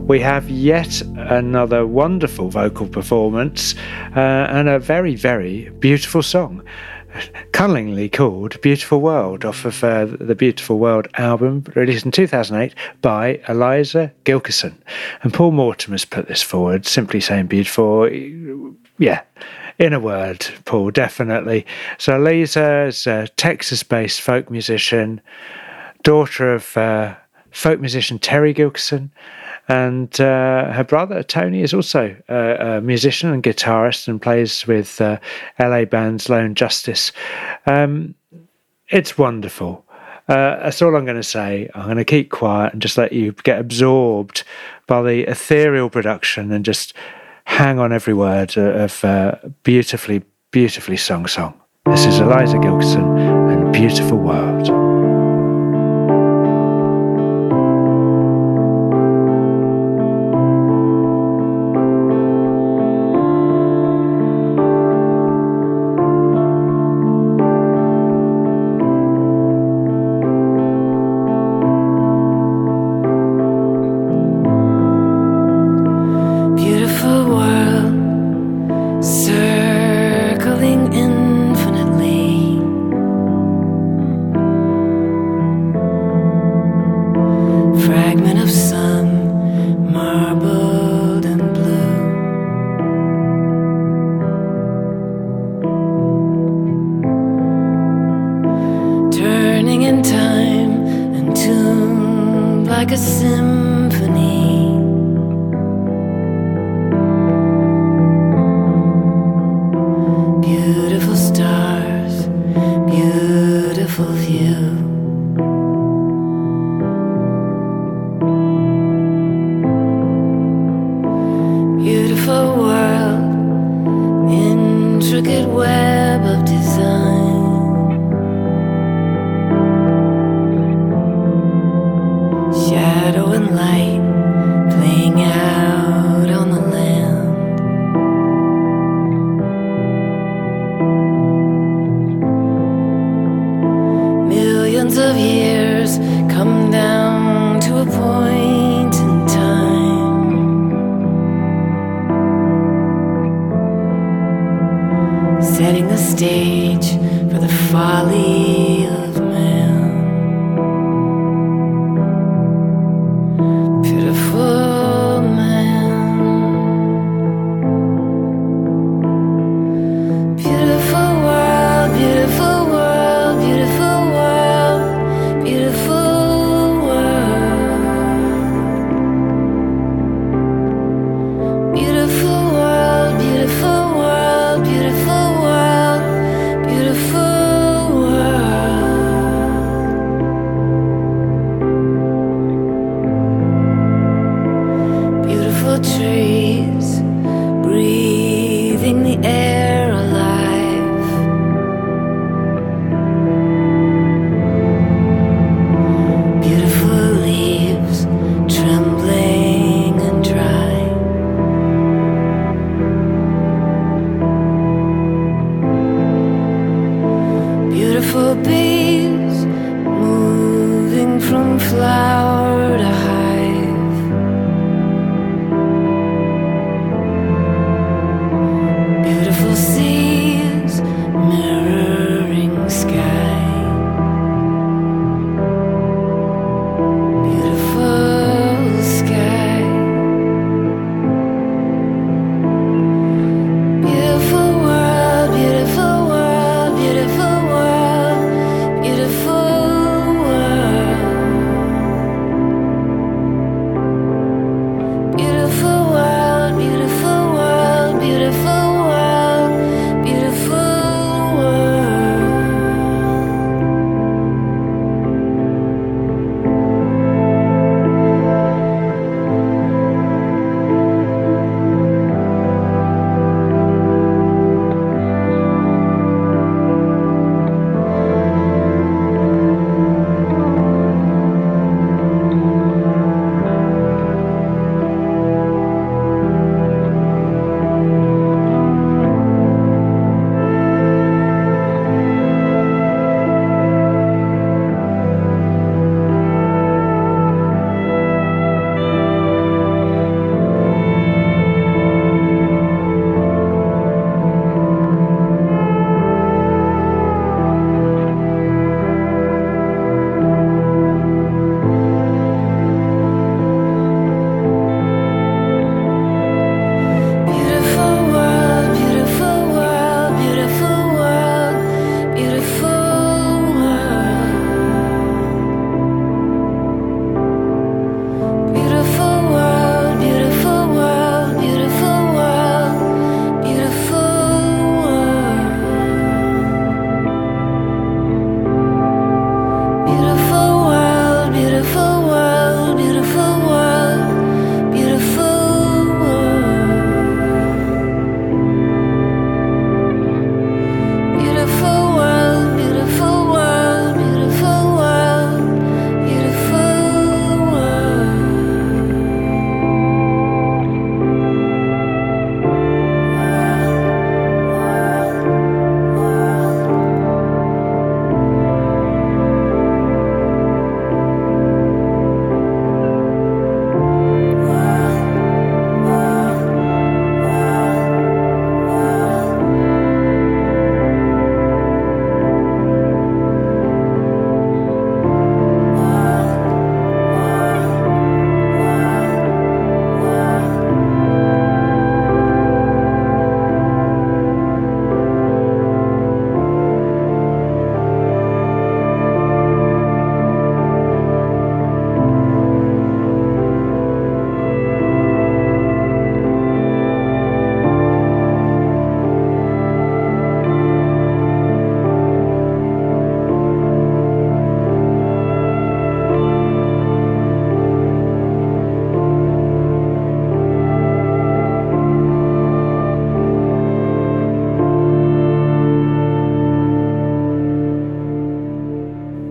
We have yet another wonderful vocal performance uh, and a very, very beautiful song, cunningly called Beautiful World, off of uh, the Beautiful World album, released in two thousand eight by Eliza Gilkison. And Paul Mortimer's put this forward, simply saying beautiful, yeah, in a word, Paul, definitely. So Eliza is a Texas-based folk musician, daughter of uh, folk musician Terry Gilkison, and uh, her brother Tony is also a, a musician and guitarist and plays with uh, L A bands Lone Justice. Um, it's wonderful. Uh, that's all I'm going to say. I'm going to keep quiet and just let you get absorbed by the ethereal production and just hang on every word of uh, beautifully, beautifully sung song. This is Eliza Gilkison and Beautiful World. Beautiful in time and tuned like a symphony. Beautiful stars, beautiful view. Beautiful world, intricate web of design. Shadow and light playing out on the land. Millions of years come down to a point in time, setting the stage for the folly of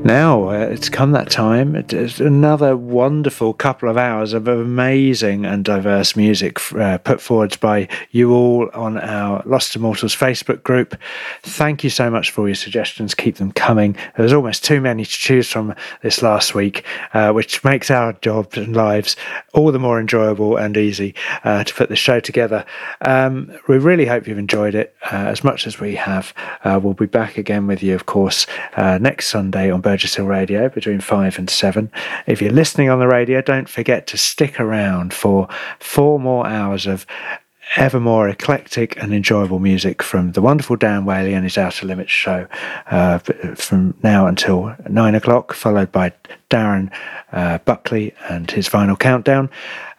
now uh, it's come that time. It is another wonderful couple of hours of amazing and diverse music uh, put forward by you all on our Lost to Mortals Facebook group. Thank you so much for all your suggestions. Keep them coming. There's almost too many to choose from this last week, uh, which makes our jobs and lives all the more enjoyable and easy uh, to put the show together. Um, we really hope you've enjoyed it uh, as much as we have. Uh, we'll be back again with you, of course, uh, next Sunday on Burgess Hill Radio between five and seven. If you're listening on the radio, don't forget to stick around for four more hours of ever more eclectic and enjoyable music from the wonderful Dan Whaley and his Outer Limits show uh, from now until nine o'clock, followed by Darren uh, Buckley and his Vinyl Countdown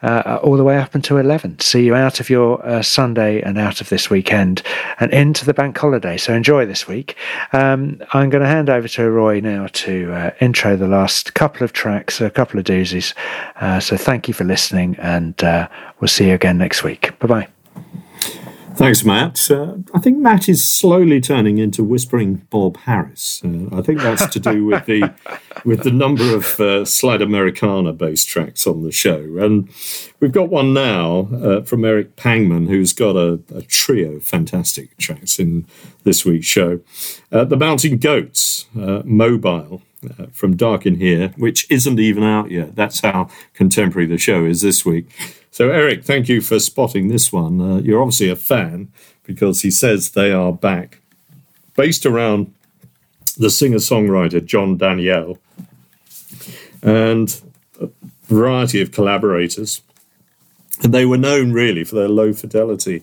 uh, all the way up until eleven. See you out of your uh, Sunday and out of this weekend and into the bank holiday, so enjoy this week. um, I'm going to hand over to Roy now to uh, intro the last couple of tracks, a couple of doozies, uh, so thank you for listening, and uh, we'll see you again next week. Bye bye. Thanks, Matt. Uh, I think Matt is slowly turning into Whispering Bob Harris. Uh, I think that's to do with the with the number of uh, Slide Americana-based tracks on the show. And we've got one now uh, from Eric Pangman, who's got a, a trio of fantastic tracks in this week's show. Uh, the Mountain Goats, uh, Mobile, uh, from Dark in Here, which isn't even out yet. That's how contemporary the show is this week. So, Eric, thank you for spotting this one. Uh, you're obviously a fan, because he says they are back. Based around the singer-songwriter John Daniel and a variety of collaborators. And they were known, really, for their low-fidelity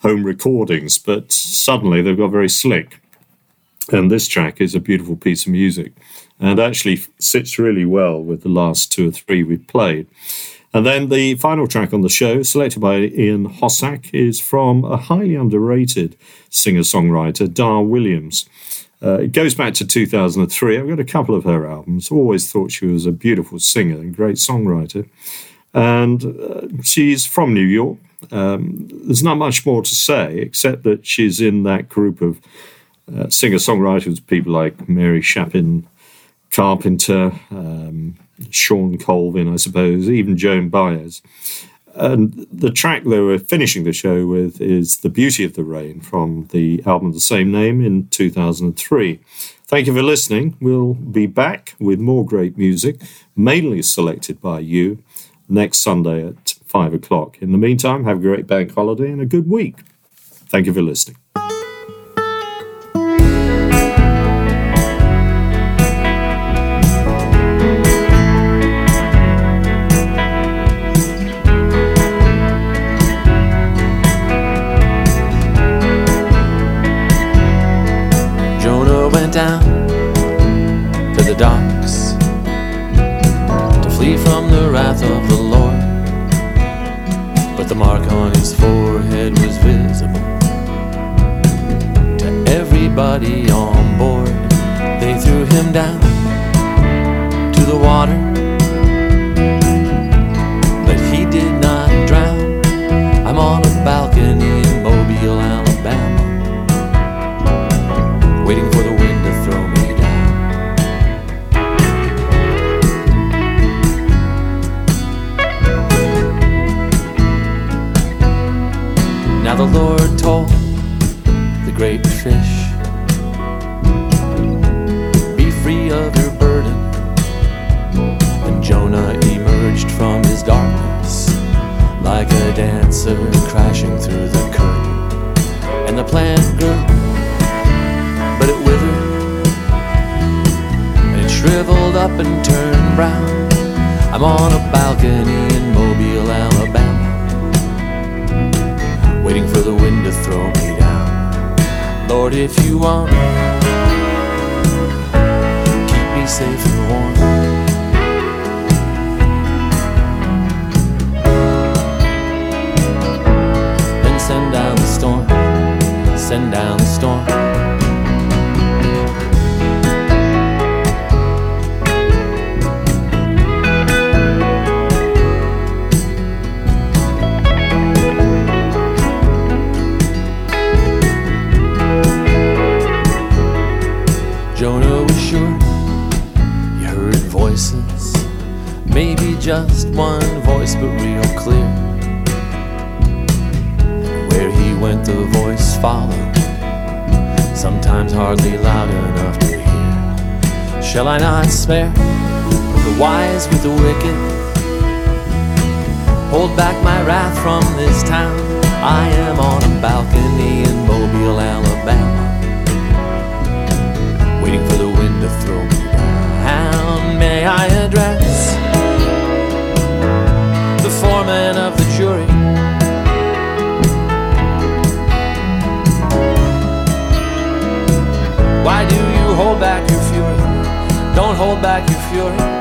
home recordings, but suddenly they've got very slick. And this track is a beautiful piece of music and actually sits really well with the last two or three we've played. And then the final track on the show, selected by Ian Hossack, is from a highly underrated singer-songwriter, Dar Williams. Uh, it goes back to two thousand three. I've got a couple of her albums. Always thought she was a beautiful singer and great songwriter. And uh, she's from New York. Um, there's not much more to say, except that she's in that group of uh, singer-songwriters, people like Mary Chapin Carpenter, um, Sean Colvin, I suppose, even Joan Baez. And the track that we're finishing the show with is The Beauty of the Rain from the album of the same name in two thousand three. Thank you for listening. We'll be back with more great music, mainly selected by you, next Sunday at five o'clock. In the meantime, have a great bank holiday and a good week. Thank you for listening. Down to the docks to flee from the wrath of the Lord, but the mark on his forehead was visible to everybody on board. They threw him down to the water, but he did not drown. I'm on a balcony in Mobile, Alabama, waiting for the wind to throw me down. Now the Lord told the great fish, be free of your burden. And Jonah emerged from his darkness like a dancer crashing through the curtain. And the plant grew, but it withered, shriveled up and turned brown. I'm on a balcony in Mobile, Alabama, waiting for the wind to throw me down. Lord, if you want, keep me safe and warm, then send down the storm, send down the storm. voices, maybe just one voice but real clear. And where he went the voice followed, sometimes hardly loud enough to hear. Shall I not spare the wise with the wicked? Hold back my wrath from this town. I am on a balcony in Mobile, Alabama, waiting for the wind to throw me down. May I address the foreman of the jury? Why do you hold back your fury? Don't hold back your fury.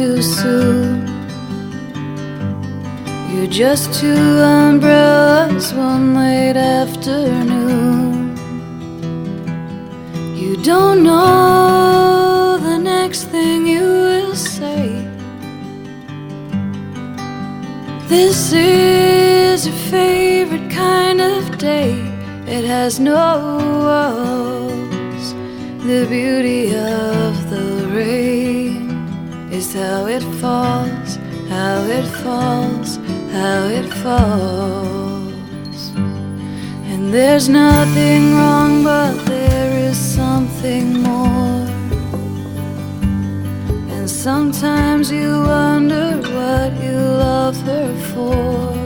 Too soon, you're just two umbrellas one late afternoon. You don't know the next thing you will say. This is your favorite kind of day. It has no walls. The beauty of the rain is how it falls, how it falls, how it falls. And there's nothing wrong, but there is something more. And sometimes you wonder what you love her for.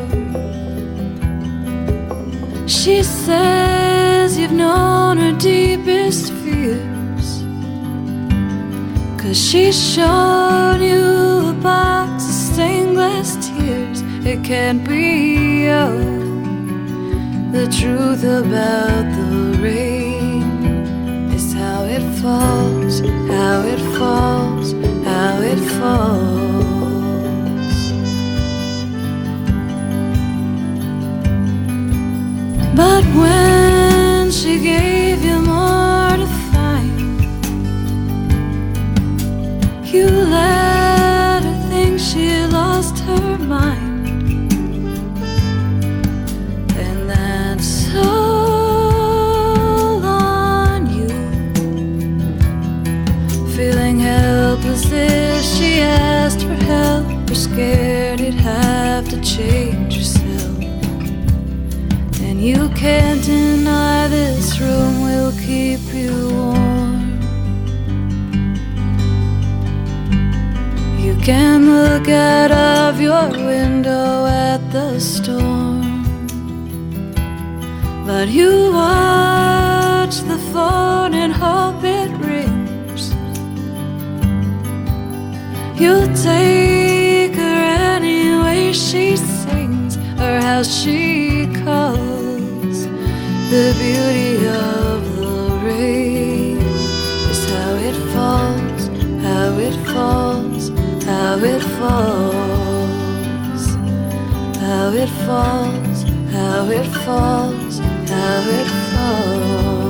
She says you've known her deepest fear, 'cause she's shown you a box of stained glass tears. It can't be oh, the truth about the rain is how it falls, how it falls, how it falls. But when she gave you more to find, you let her think she lost her mind. And that's all on you. Feeling helpless if she asked for help, or scared you'd have to change yourself. And you can't deny this room will keep you warm. Can look out of your window at the storm, but you watch the phone and hope it rings. You'll take her any way she sings, or how she calls. The beauty of the rain is how it falls, how it falls, how it falls, how it falls, how it falls, how it falls.